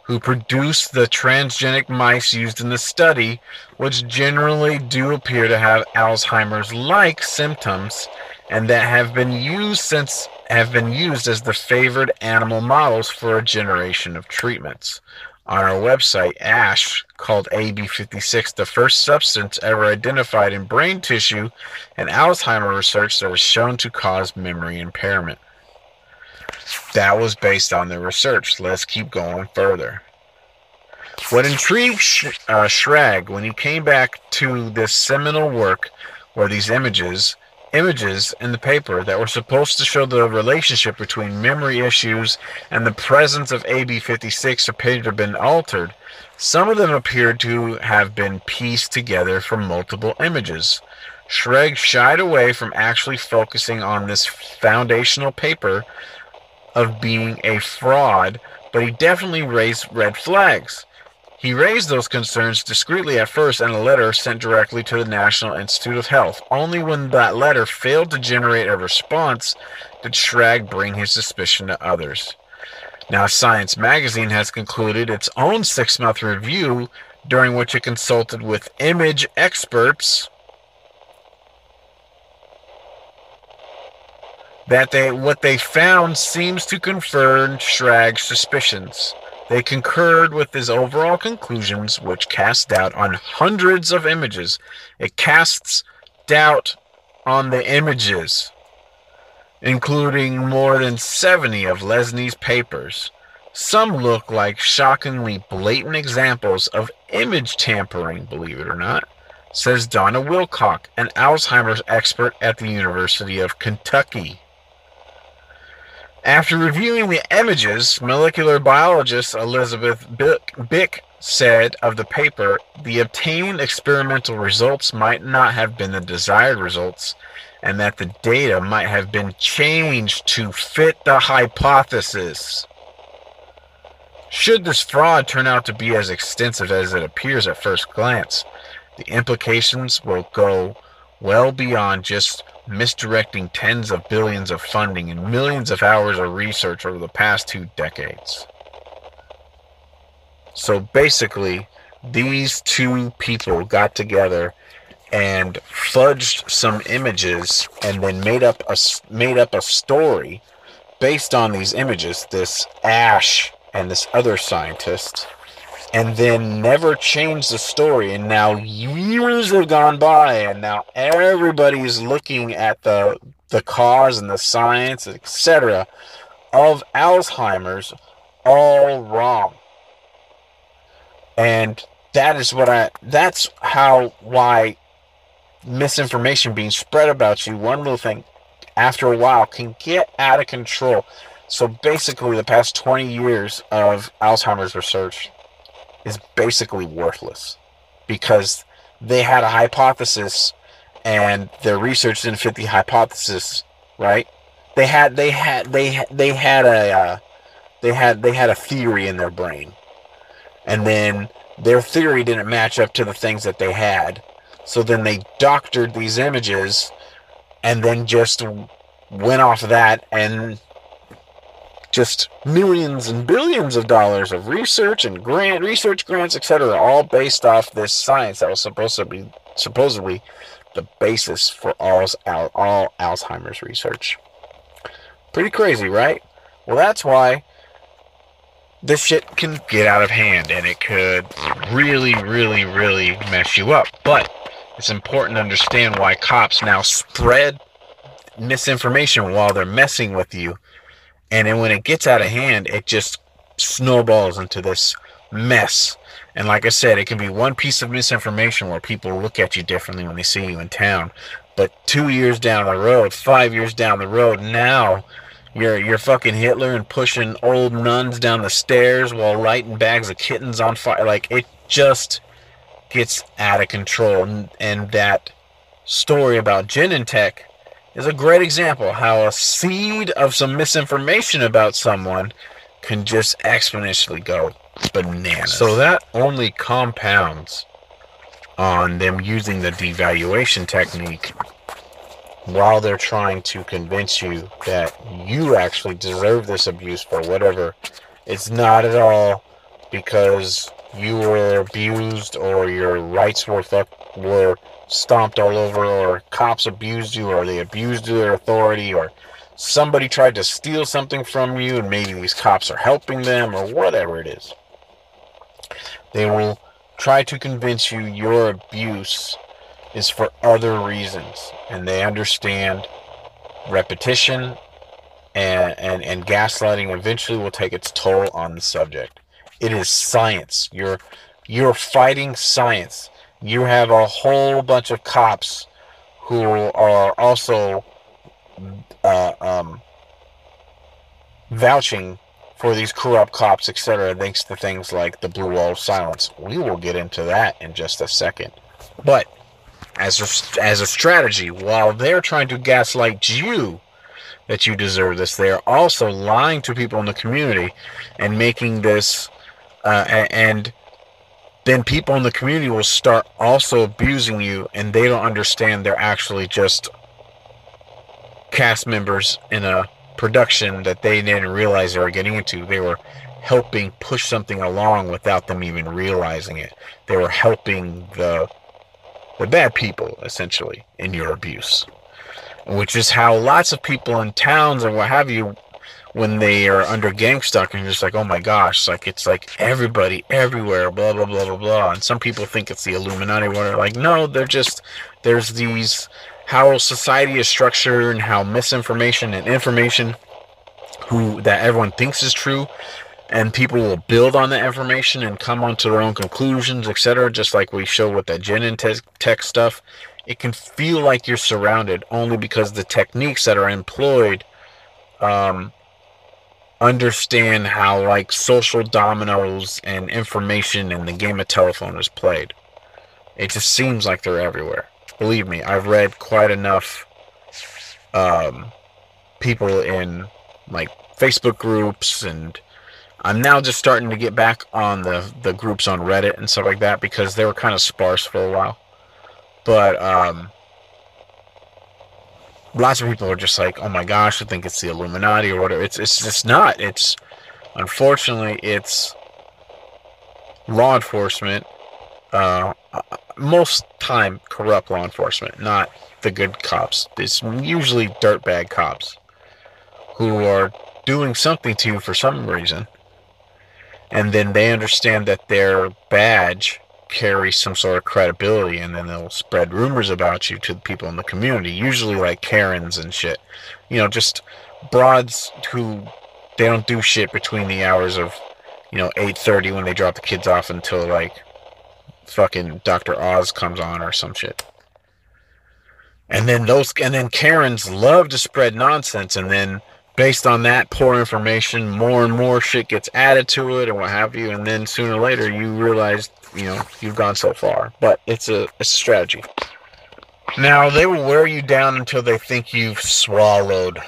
who produced the transgenic mice used in the study, which generally do appear to have Alzheimer's-like symptoms, and that have been used since have been used as the favored animal models for a generation of treatments. On our website, Ashe called A B fifty-six the first substance ever identified in brain tissue and Alzheimer's research that is shown to cause memory impairment. That was based on the research. Let's keep going further. What intrigued Sh- uh, Schrag when he came back to this seminal work were these images, images in the paper that were supposed to show the relationship between memory issues and the presence of A B fifty-six appeared to have been altered. Some of them appeared to have been pieced together from multiple images. Schrag shied away from actually focusing on this foundational paper of being a fraud, but he definitely raised red flags. He raised those concerns discreetly at first in a letter sent directly to the National Institute of Health. Only when that letter failed to generate a response did Schrag bring his suspicion to others. Now, Science Magazine has concluded its own six-month review, during which it consulted with image experts, that they what they found seems to confirm Schrag's suspicions. They concurred with his overall conclusions, which cast doubt on hundreds of images. It casts doubt on the images, including more than seventy of Lesny's papers. Some look like shockingly blatant examples of image tampering, believe it or not, says Donna Wilcock, an Alzheimer's expert at the University of Kentucky. After reviewing the images, molecular biologist Elizabeth Bick said of the paper, the obtained experimental results might not have been the desired results, and that the data might have been changed to fit the hypothesis. Should this fraud turn out to be as extensive as it appears at first glance, the implications will go well beyond just misdirecting tens of billions of funding and millions of hours of research over the past two decades. So basically, these two people got together and fudged some images and then made up a, made up a story based on these images, this Ashe and this other scientist, and then never changed the story. And now years have gone by, and now everybody's looking at the the cause and the science, et cetera, of Alzheimer's all wrong. And that is what I, that's how, why misinformation being spread about you, one little thing, after a while, can get out of control. So basically, the past twenty years of Alzheimer's research is basically worthless, because they had a hypothesis and their research didn't fit the hypothesis, right? They had they had they they had a uh, they had they had a theory in their brain, and then their theory didn't match up to the things that they had. So then they doctored these images and then just went off of that, and just millions and billions of dollars of research and grant research grants, et cetera, all based off this science that was supposed to be supposedly the basis for all, all Alzheimer's research. Pretty crazy, right? Well, that's why this shit can get out of hand, and it could really, really, really mess you up. But it's important to understand why cops now spread misinformation while they're messing with you. And then when it gets out of hand, it just snowballs into this mess. And like I said, it can be one piece of misinformation where people look at you differently when they see you in town. But two years down the road, five years down the road, now you're you're fucking Hitler and pushing old nuns down the stairs while lighting bags of kittens on fire. Like, it just gets out of control. And, and that story about Genentech is a great example how a seed of some misinformation about someone can just exponentially go bananas. So that only compounds on them using the devaluation technique while they're trying to convince you that you actually deserve this abuse for whatever. It's not at all because you were abused or your rights were fucked, were stomped all over, or cops abused you, or they abused their authority, or somebody tried to steal something from you and maybe these cops are helping them, or whatever it is. They will try to convince you your abuse is for other reasons, and they understand repetition and, and, and gaslighting eventually will take its toll on the subject. It is science. You're you're fighting science. You have a whole bunch of cops who are also uh, um, vouching for these corrupt cops, et cetera, thanks to things like the Blue Wall of Silence. We will get into that in just a second. But as a, as a strategy, while they're trying to gaslight you that you deserve this, they're also lying to people in the community and making this... Uh, and... then people in the community will start also abusing you, and they don't understand they're actually just cast members in a production that they didn't realize they were getting into. They were helping push something along without them even realizing it. They were helping the the bad people, essentially, in your abuse, which is how lots of people in towns and what have you, when they are under gang stalking, you're just like, oh my gosh, like it's like everybody, everywhere, blah, blah, blah, blah, blah. And some people think it's the Illuminati, where they're like, no, they're just, there's these, how society is structured and how misinformation and information who that everyone thinks is true, and people will build on that information and come onto their own conclusions, et cetera, just like we show with that Genentech stuff. It can feel like you're surrounded only because the techniques that are employed, um, understand how like social dominoes and information and the game of telephone is played. It just seems like they're everywhere. Believe me, I've read quite enough um, people in like Facebook groups, and I'm now just starting to get back on the, the groups on Reddit and stuff like that, because they were kind of sparse for a while. But um, lots of people are just like, oh my gosh, I think it's the Illuminati or whatever. It's it's just not. It's, unfortunately, it's law enforcement uh, most time corrupt law enforcement, not the good cops. It's usually dirtbag cops who are doing something to you for some reason, and then they understand that their badge carries some sort of credibility, and then they'll spread rumors about you to the people in the community, usually like Karens and shit. You know, just broads who, they don't do shit between the hours of, you know, eight thirty when they drop the kids off until, like, fucking Doctor Oz comes on or some shit. And then those, and then Karens love to spread nonsense, and then based on that poor information, more and more shit gets added to it and what have you, and then sooner or later you realize, you know, you've gone so far. But it's a, it's a strategy. Now, they will wear you down until they think you've swallowed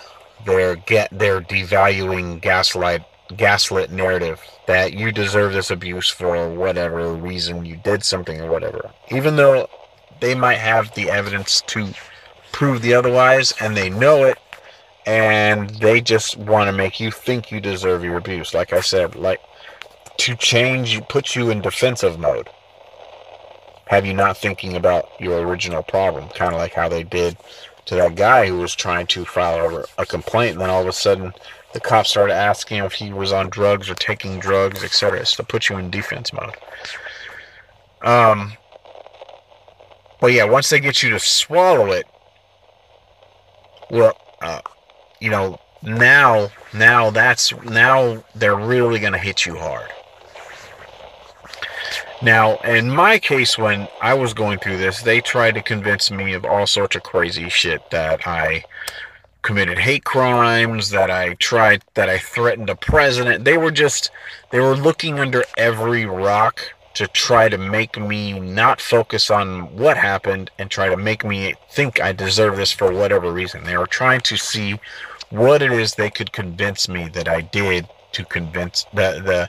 their get their devaluing gaslight gaslit narrative that you deserve this abuse for whatever reason, you did something or whatever, even though they might have the evidence to prove the otherwise, and they know it, and they just want to make you think you deserve your abuse. Like I said, like, to change, put you in defensive mode, have you not thinking about your original problem, kind of like how they did to that guy who was trying to file a complaint, and then all of a sudden the cops started asking him if he was on drugs or taking drugs, et cetera. So to put you in defense mode. Um, but yeah, once they get you to swallow it, well, uh, you know, now, now that's, now they're really going to hit you hard. Now, in my case, when I was going through this, they tried to convince me of all sorts of crazy shit, that I committed hate crimes, that I tried, that I threatened a president. They were just, they were looking under every rock to try to make me not focus on what happened and try to make me think I deserve this for whatever reason. They were trying to see what it is they could convince me that I did to convince the,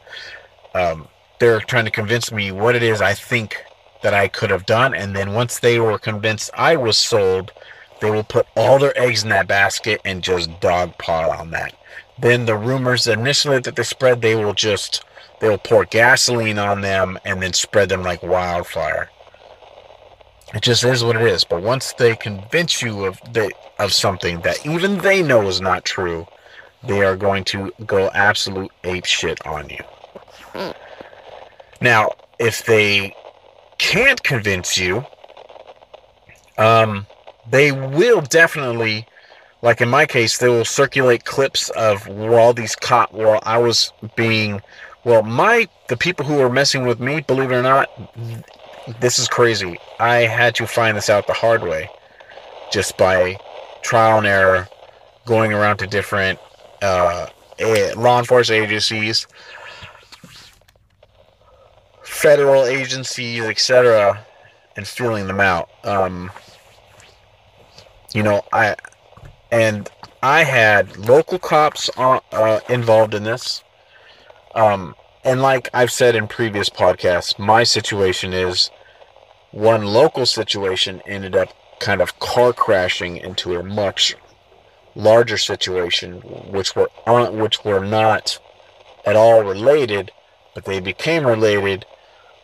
the, um, they're trying to convince me what it is I think that I could have done. And then once they were convinced I was sold, they will put all their eggs in that basket and just dogpile on that. Then the rumors initially that they spread, they will just, they'll pour gasoline on them and then spread them like wildfire. It just is what it is. But once they convince you of the, of something that even they know is not true, they are going to go absolute ape shit on you. Now, if they can't convince you, um, they will definitely, like in my case, they will circulate clips of all these cops, while I was being, well, my, the people who were messing with me, believe it or not, this is crazy. I had to find this out the hard way, just by trial and error, going around to different uh, law enforcement agencies, federal agencies, et cetera, and feeling them out. Um, you know, I and I had local cops on, uh, involved in this. Um, and like I've said in previous podcasts, my situation is one local situation ended up kind of car crashing into a much larger situation, which were on, which were not at all related, but they became related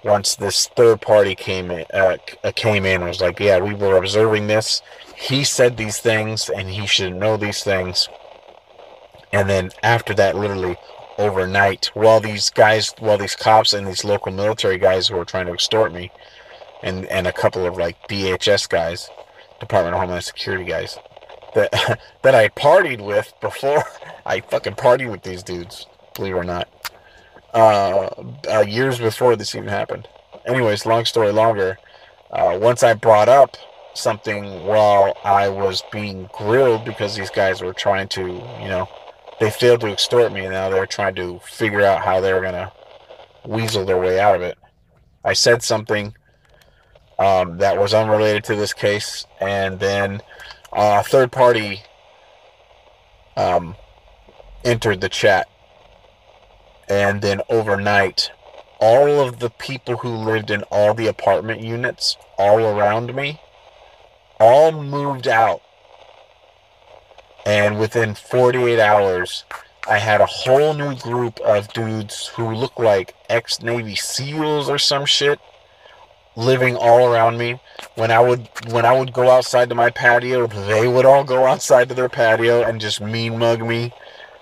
once this third party came in, uh, came in and was like, yeah, we were observing this. He said these things, and he should know these things. And then after that, literally overnight, while these guys, while these cops and these local military guys who were trying to extort me, and, and a couple of, like, D H S guys, Department of Homeland Security guys, that, that I partied with before, I fucking partied with these dudes, believe it or not. Uh, uh, years before this even happened. Anyways, long story longer, uh, once I brought up something while I was being grilled, because these guys were trying to, you know, they failed to extort me, and now they're trying to figure out how they were going to weasel their way out of it. I said something um, that was unrelated to this case, and then a uh, third party um, entered the chat. And then overnight, all of the people who lived in all the apartment units all around me all moved out. And within forty-eight hours, I had a whole new group of dudes who looked like ex-Navy SEALs or some shit, living all around me. When I would when I would go outside to my patio, they would all go outside to their patio and just mean mug me.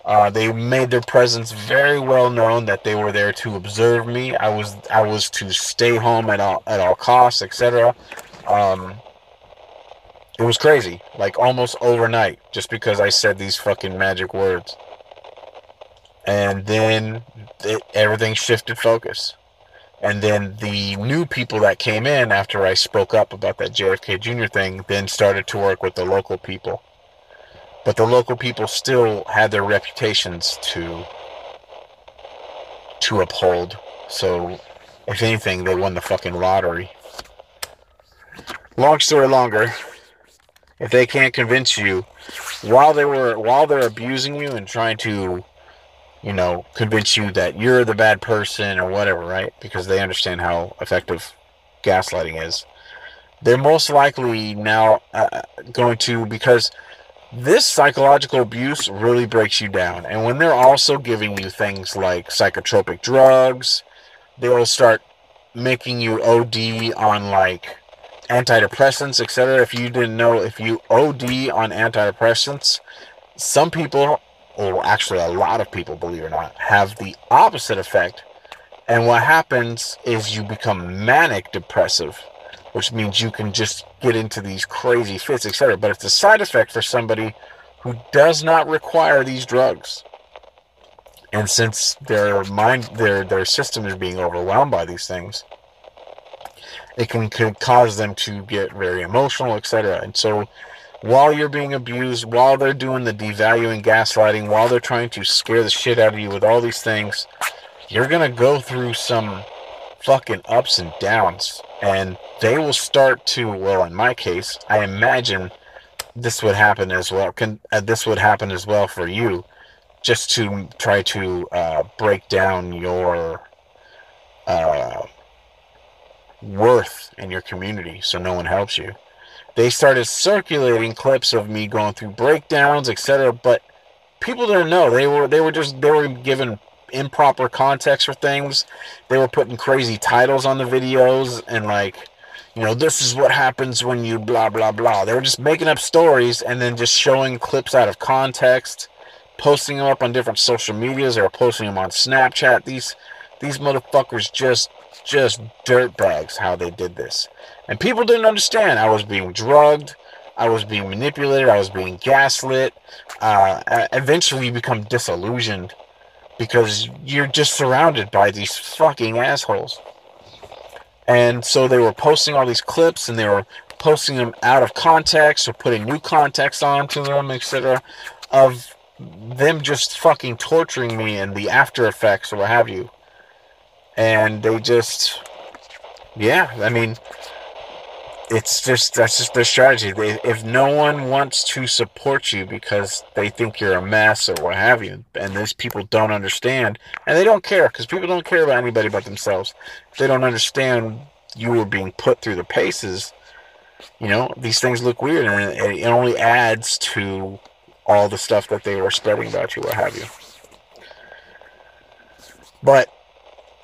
Uh, they made their presence very well known that they were there to observe me. I was I was to stay home at all at all costs, et cetera. Um, it was crazy, like almost overnight, just because I said these fucking magic words. And then it, everything shifted focus. And then the new people that came in after I spoke up about that J F K Junior thing then started to work with the local people. But the local people still had their reputations to to uphold. So, if anything, they won the fucking lottery. Long story longer, if they can't convince you, while they were while they're abusing you and trying to, you know, convince you that you're the bad person or whatever, right? Because they understand how effective gaslighting is. They're most likely now uh, going to, because this psychological abuse really breaks you down. And when they're also giving you things like psychotropic drugs, they will start making you O D on like antidepressants, et cetera. If you didn't know, if you O D on antidepressants, some people, or actually a lot of people, believe it or not, have the opposite effect. And what happens is you become manic depressive, which means you can just get into these crazy fits, et cetera. But it's a side effect for somebody who does not require these drugs. And since their mind, their their system is being overwhelmed by these things, it can, can cause them to get very emotional, et cetera. And so, while you're being abused, while they're doing the devaluing, gaslighting, while they're trying to scare the shit out of you with all these things, you're going to go through some fucking ups and downs. And they will start to, well, in my case, I imagine this would happen as well. Can, uh, this would happen as well for you, just to try to uh, break down your uh, worth in your community so no one helps you. They started circulating clips of me going through breakdowns, et cetera. But people didn't know. They were they were just they were given improper context for things. They were putting crazy titles on the videos and like, you know, this is what happens when you blah blah blah. They were just making up stories and then just showing clips out of context, posting them up on different social medias. They were posting them on Snapchat. These these motherfuckers just just dirtbags how they did this. And people didn't understand. I was being drugged. I was being manipulated. I was being gaslit. Uh, eventually, you become disillusioned because you're just surrounded by these fucking assholes. And so they were posting all these clips, and they were posting them out of context or putting new context onto them, et cetera, of them just fucking torturing me and the after effects or what have you. And they just, yeah, I mean, it's just, that's just their strategy. They, if no one wants to support you because they think you're a mess or what have you, and these people don't understand, and they don't care, because people don't care about anybody but themselves. If they don't understand you were being put through the paces, you know, these things look weird, and it, it only adds to all the stuff that they were spreading about you, what have you. But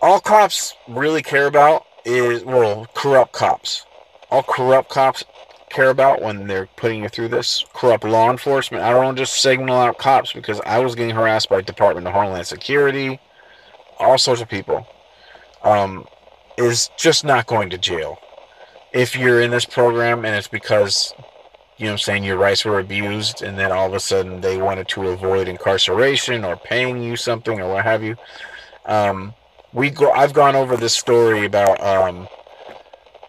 all cops really care about is, well, corrupt cops. All corrupt cops care about when they're putting you through this. Corrupt law enforcement. I don't just signal out cops, because I was getting harassed by Department of Homeland Security, all sorts of people. Um, is just not going to jail. If you're in this program and it's because, you know what I'm saying, your rights were abused and then all of a sudden they wanted to avoid incarceration or paying you something or what have you. Um, we go. I've gone over this story about... Um,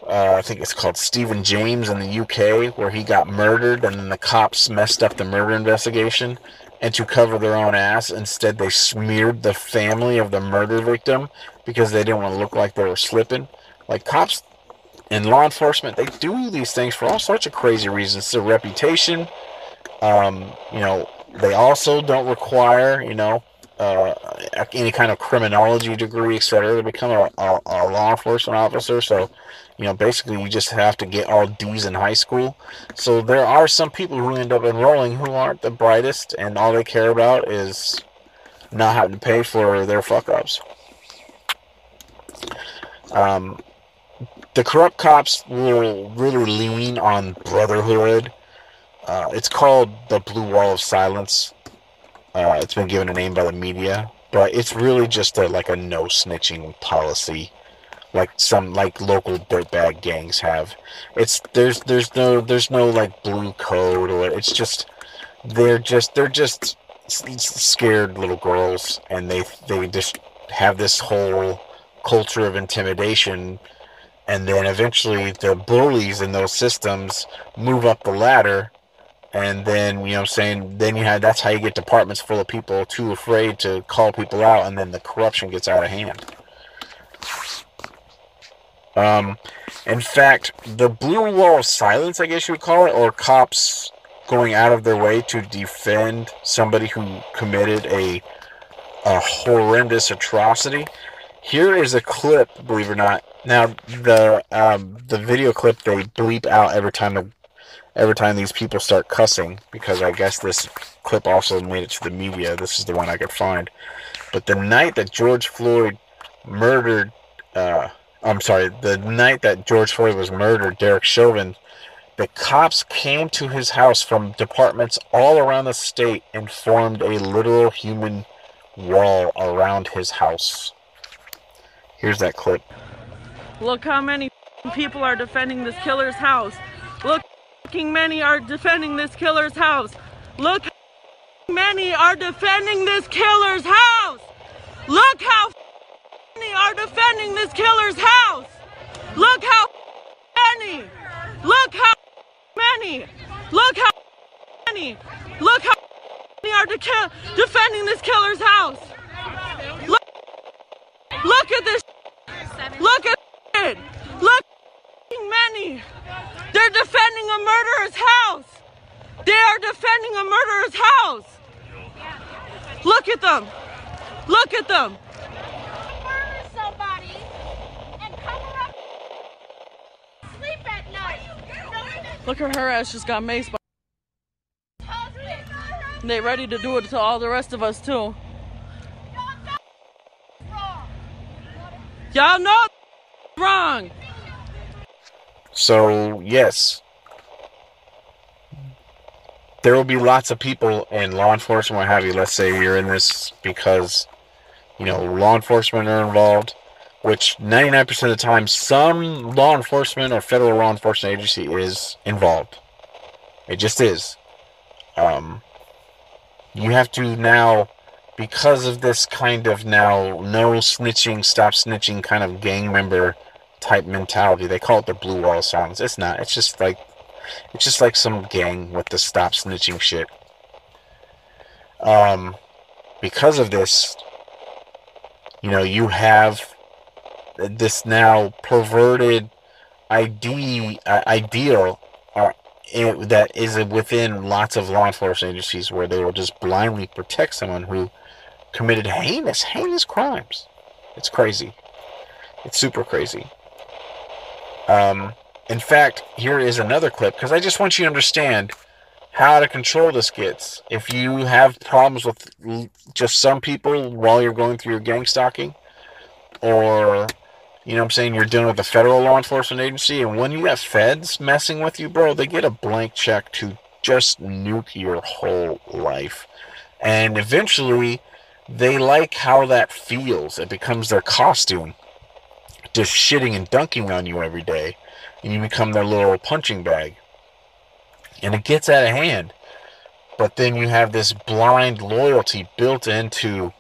Uh, I think it's called Stephen James in the U K, where he got murdered and then the cops messed up the murder investigation, and to cover their own ass, instead they smeared the family of the murder victim because they didn't want to look like they were slipping. Like, cops and law enforcement, they do these things for all sorts of crazy reasons. It's their reputation. Um, you know, they also don't require, you know, uh, any kind of criminology degree, et cetera, to become a, a, a law enforcement officer, so... You know, basically, you just have to get all D's in high school. So there are some people who end up enrolling who aren't the brightest, and all they care about is not having to pay for their fuck-ups. Um, The corrupt cops really, really lean on brotherhood. Uh, it's called the Blue Wall of Silence. Uh, it's been given a name by the media, but it's really just a, like a no snitching policy, like some like local dirtbag gangs have. It's there's there's no there's no like blue code, or it's just they're just they're just scared little girls, and they they just have this whole culture of intimidation. And then eventually the bullies in those systems move up the ladder. And then, you know what I'm saying, then you have, that's how you get departments full of people too afraid to call people out. And then the corruption gets out of hand. Um, in fact, the Blue Wall of Silence, I guess you would call it, or cops going out of their way to defend somebody who committed a, a horrendous atrocity. Here is a clip, believe it or not. Now the um, the video clip they bleep out every time the, every time these people start cussing, because I guess this clip also made it to the media. This is the one I could find. But the night that George Floyd murdered, uh, I'm sorry, the night that George Floyd was murdered, Derek Chauvin, the cops came to his house from departments all around the state and formed a literal human wall around his house. Here's that clip. Look how many people are defending this killer's house. Look how many are defending this killer's house. Look how many are defending this killer's house. Look how many are defending this killer's house. Look how many. Look how many. Look how many. Look how many are de- defending this killer's house. Look, look at this. Look at Look, many. They're defending a murderer's house. They are defending a murderer's house. Look at them. Look at them. Murder somebody and cover up. Sleep at night. Look at her ass, just got maced by. They ready to do it to all the rest of us too. Y'all know. Wrong. So yes, there will be lots of people in law enforcement, what have you. Let's say you're in this because, you know, law enforcement are involved, which ninety-nine percent of the time some law enforcement or federal law enforcement agency is involved. It just is. Um, you have to now, because of this kind of now no snitching, stop snitching kind of gang member type mentality. They call it the Blue Wall songs. It's not. It's just like it's just like some gang with the stop snitching shit. Um, because of this, you know, you have this now perverted ide- uh, ideal uh, it, that is within lots of law enforcement agencies, where they will just blindly protect someone who committed heinous, heinous crimes. It's crazy. It's super crazy. Um, in fact, here is another clip, because I just want you to understand how out of control this gets. If you have problems with just some people while you're going through your gang stalking, or, you know what I'm saying, you're dealing with a federal law enforcement agency, and when you have feds messing with you, bro, they get a blank check to just nuke your whole life. And eventually, they like how that feels. It becomes their costume. Just shitting and dunking on you every day, and you become their little punching bag, and it gets out of hand. But then you have this blind loyalty built into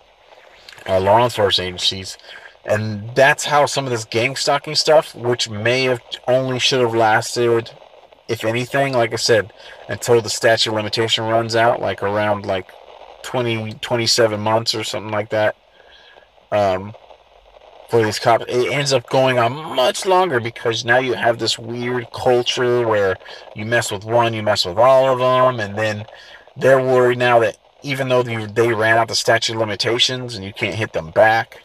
uh, law enforcement agencies, and that's how some of this gang stalking stuff, which may have only should have lasted, if anything, like I said, until the statute of limitation runs out, like around like twenty, twenty-seven months or something like that. Um. For these cops, it ends up going on much longer, because now you have this weird culture where you mess with one, you mess with all of them, and then they're worried now that even though they, they ran out the statute of limitations and you can't hit them back.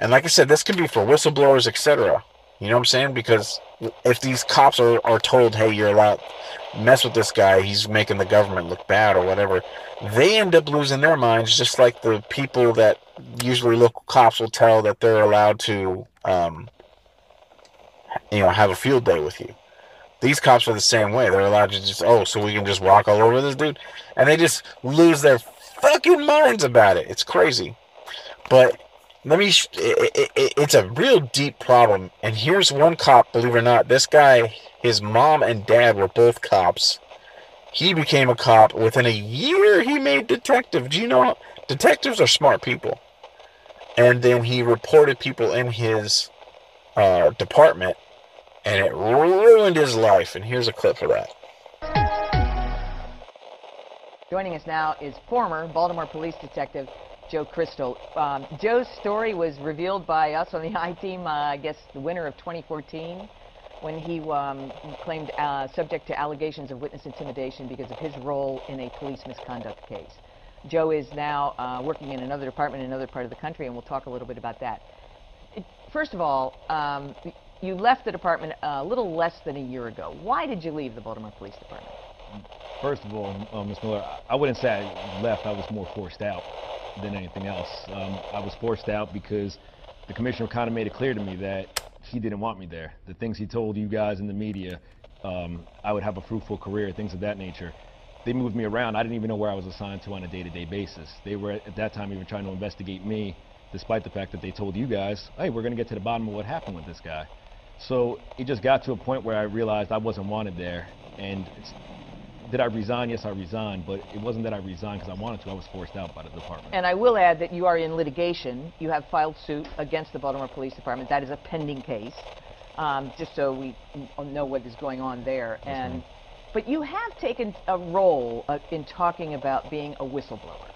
And like I said, this could be for whistleblowers, et cetera. You know what I'm saying? Because if these cops are, are told, hey, you're allowed to mess with this guy, he's making the government look bad or whatever, they end up losing their minds, just like the people that usually local cops will tell that they're allowed to um, you know, have a field day with you. These cops are the same way. They're allowed to just, oh, so we can just walk all over this dude? And they just lose their fucking minds about it. It's crazy. But let me, sh- it, it, it, it's a real deep problem. And here's one cop, believe it or not, this guy, his mom and dad were both cops. He became a cop. Within a year, he made detective. Do you know, detectives are smart people. And then he reported people in his uh, department, and it ruined his life. And here's a clip for that. Joining us now is former Baltimore Police Detective Joe Crystal. Um, Joe's story was revealed by us on the I-Team, uh, I guess the winter of twenty fourteen. When he um, claimed uh, subject to allegations of witness intimidation because of his role in a police misconduct case. Joe is now uh, working in another department in another part of the country, and we'll talk a little bit about that. It, first of all, um, you left the department a little less than a year ago. Why did you leave the Baltimore Police Department? First of all, um, Miz Miller, I wouldn't say I left. I was more forced out than anything else. Um, I was forced out because the commissioner kind of made it clear to me that he didn't want me there. The things he told you guys in the media, um, I would have a fruitful career, things of that nature. They moved me around. I didn't even know where I was assigned to on a day-to-day basis. They were, at that time, even trying to investigate me, despite the fact that they told you guys, hey, we're going to get to the bottom of what happened with this guy. So it just got to a point where I realized I wasn't wanted there. And it's, did I resign? Yes, I resigned, but it wasn't that I resigned because I wanted to. I was forced out by the department. And I will add that you are in litigation. You have filed suit against the Baltimore Police Department. That is a pending case, um, just so we know what is going on there. Yes, and ma'am. But you have taken a role uh, in talking about being a whistleblower.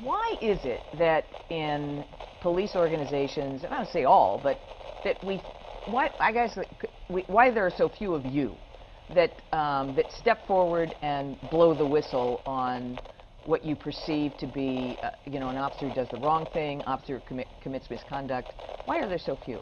Why is it that in police organizations, and I don't say all, but that we, why I guess we, why there are so few of you that um, that step forward and blow the whistle on what you perceive to be, uh, you know, an officer who does the wrong thing, officer who commi- commits misconduct? Why are there so few?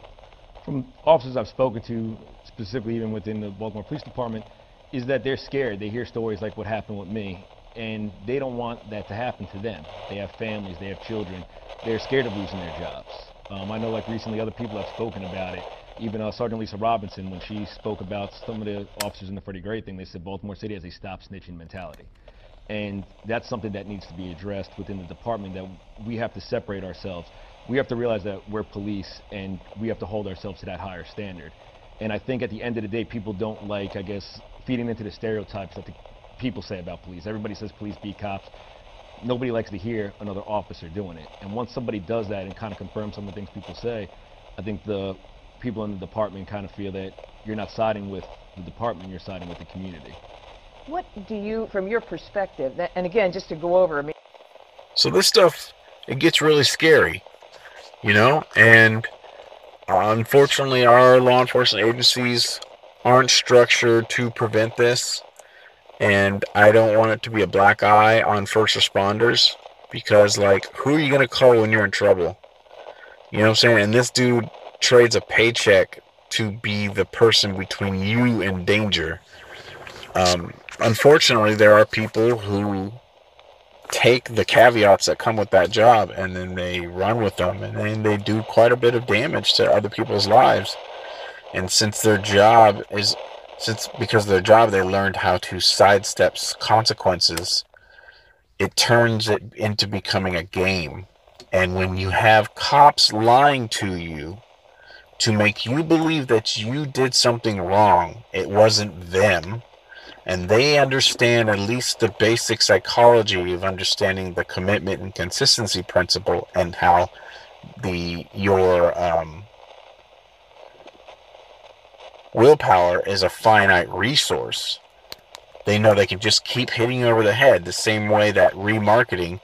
From officers I've spoken to, specifically even within the Baltimore Police Department, is that they're scared. They hear stories like what happened with me, and they don't want that to happen to them. They have families, they have children. They're scared of losing their jobs. Um, I know, like recently, other people have spoken about it. Even uh, Sergeant Lisa Robinson, when she spoke about some of the officers in the Freddie Gray thing, they said Baltimore City has a stop snitching mentality. And that's something that needs to be addressed within the department, that we have to separate ourselves. We have to realize that we're police, and we have to hold ourselves to that higher standard. And I think at the end of the day, people don't like, I guess, feeding into the stereotypes that the people say about police. Everybody says police beat cops. Nobody likes to hear another officer doing it. And once somebody does that and kind of confirms some of the things people say, I think the people in the department kind of feel that you're not siding with the department, you're siding with the community. What do you, from your perspective, that, and again, just to go over, I mean... So this stuff, it gets really scary, you know, and unfortunately our law enforcement agencies aren't structured to prevent this, and I don't want it to be a black eye on first responders, because, like, who are you going to call when you're in trouble? You know what I'm saying? And this dude trades a paycheck to be the person between you and danger. Um, unfortunately, there are people who take the caveats that come with that job and then they run with them, and then they do quite a bit of damage to other people's lives. And since their job is, since because of their job, they learned how to sidestep consequences, it turns it into becoming a game. And when you have cops lying to you, to make you believe that you did something wrong, it wasn't them, and they understand at least the basic psychology of understanding the commitment and consistency principle, and how the your um, willpower is a finite resource. They know they can just keep hitting you over the head, the same way that remarketing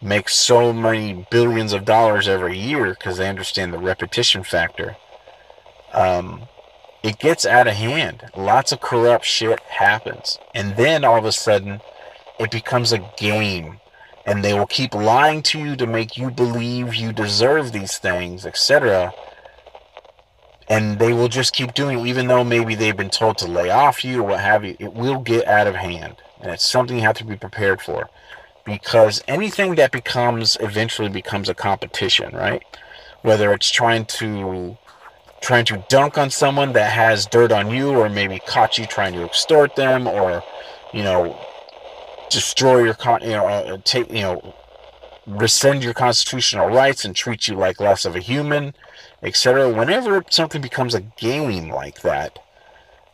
make so many billions of dollars every year, because they understand the repetition factor. Um, it gets out of hand. Lots of corrupt shit happens. And then all of a sudden, it becomes a game. And they will keep lying to you to make you believe you deserve these things, et cetera. And they will just keep doing it, even though maybe they've been told to lay off you or what have you. It will get out of hand. And it's something you have to be prepared for. Because anything that becomes, eventually becomes a competition, right? Whether it's trying to trying to dunk on someone that has dirt on you, or maybe caught you trying to extort them, or, you know, destroy your con, you know, uh, take, you know, rescind your constitutional rights and treat you like less of a human, et cetera. Whenever something becomes a game like that,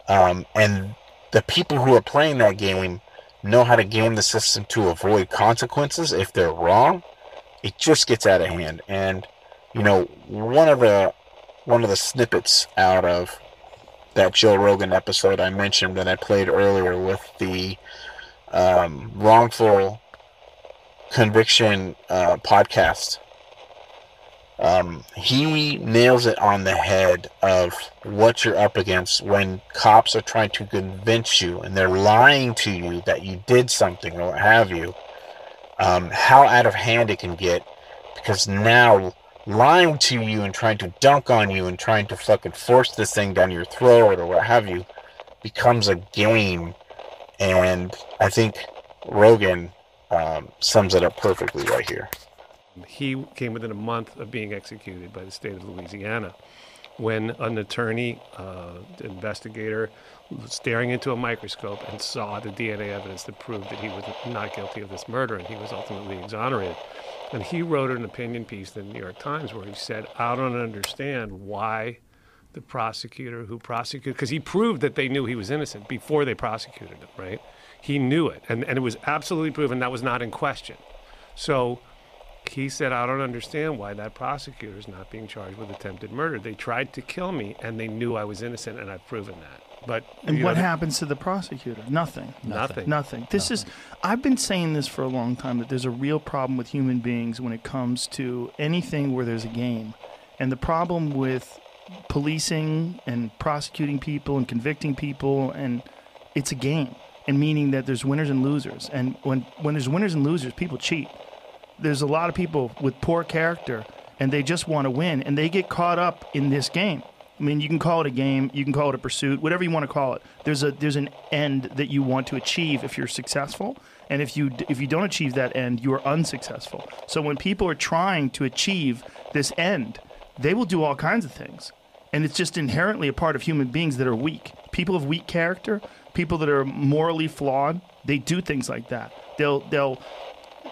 um, and the people who are playing that game know how to game the system to avoid consequences if they're wrong, it just gets out of hand. And you know, one of the one of the snippets out of that Joe Rogan episode I mentioned that I played earlier with the um, Wrongful Conviction uh, podcast, um, he nails it on the head of what you're up against when cops are trying to convince you and they're lying to you that you did something or what have you, um, how out of hand it can get, because now lying to you and trying to dunk on you and trying to fucking force this thing down your throat or what have you becomes a game. And I think Rogan um, sums it up perfectly right here. He came within a month of being executed by the state of Louisiana when an attorney, uh, investigator, was staring into a microscope and saw the D N A evidence that proved that he was not guilty of this murder, and he was ultimately exonerated. And he wrote an opinion piece in the New York Times where he said, I don't understand why the prosecutor who prosecuted, because he proved that they knew he was innocent before they prosecuted him, right? He knew it, and, and it was absolutely proven. That was not in question. So he said, I don't understand why that prosecutor is not being charged with attempted murder. They tried to kill me, and they knew I was innocent, and I've proven that. But And what know, happens to the prosecutor? Nothing. Nothing. Nothing. This nothing. is, I've been saying this for a long time, that there's a real problem with human beings when it comes to anything where there's a game. And the problem with policing and prosecuting people and convicting people, and it's a game, and meaning that there's winners and losers. And when, when there's winners and losers, people cheat. There's a lot of people with poor character, and they just want to win, and they get caught up in this game. I mean, you can call it a game, you can call it a pursuit, whatever you want to call it. There's a there's an end that you want to achieve if you're successful, and if you if you don't achieve that end, you are unsuccessful. So when people are trying to achieve this end, they will do all kinds of things, and it's just inherently a part of human beings that are weak. People of weak character, people that are morally flawed, they do things like that. They'll they'll.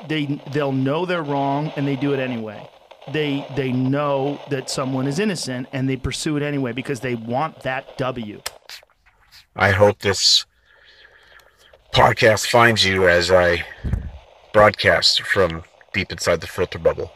They they'll know they're wrong, and they do it anyway. They they know that someone is innocent, and they pursue it anyway because they want that W. I hope this podcast finds you as I broadcast from deep inside the filter bubble.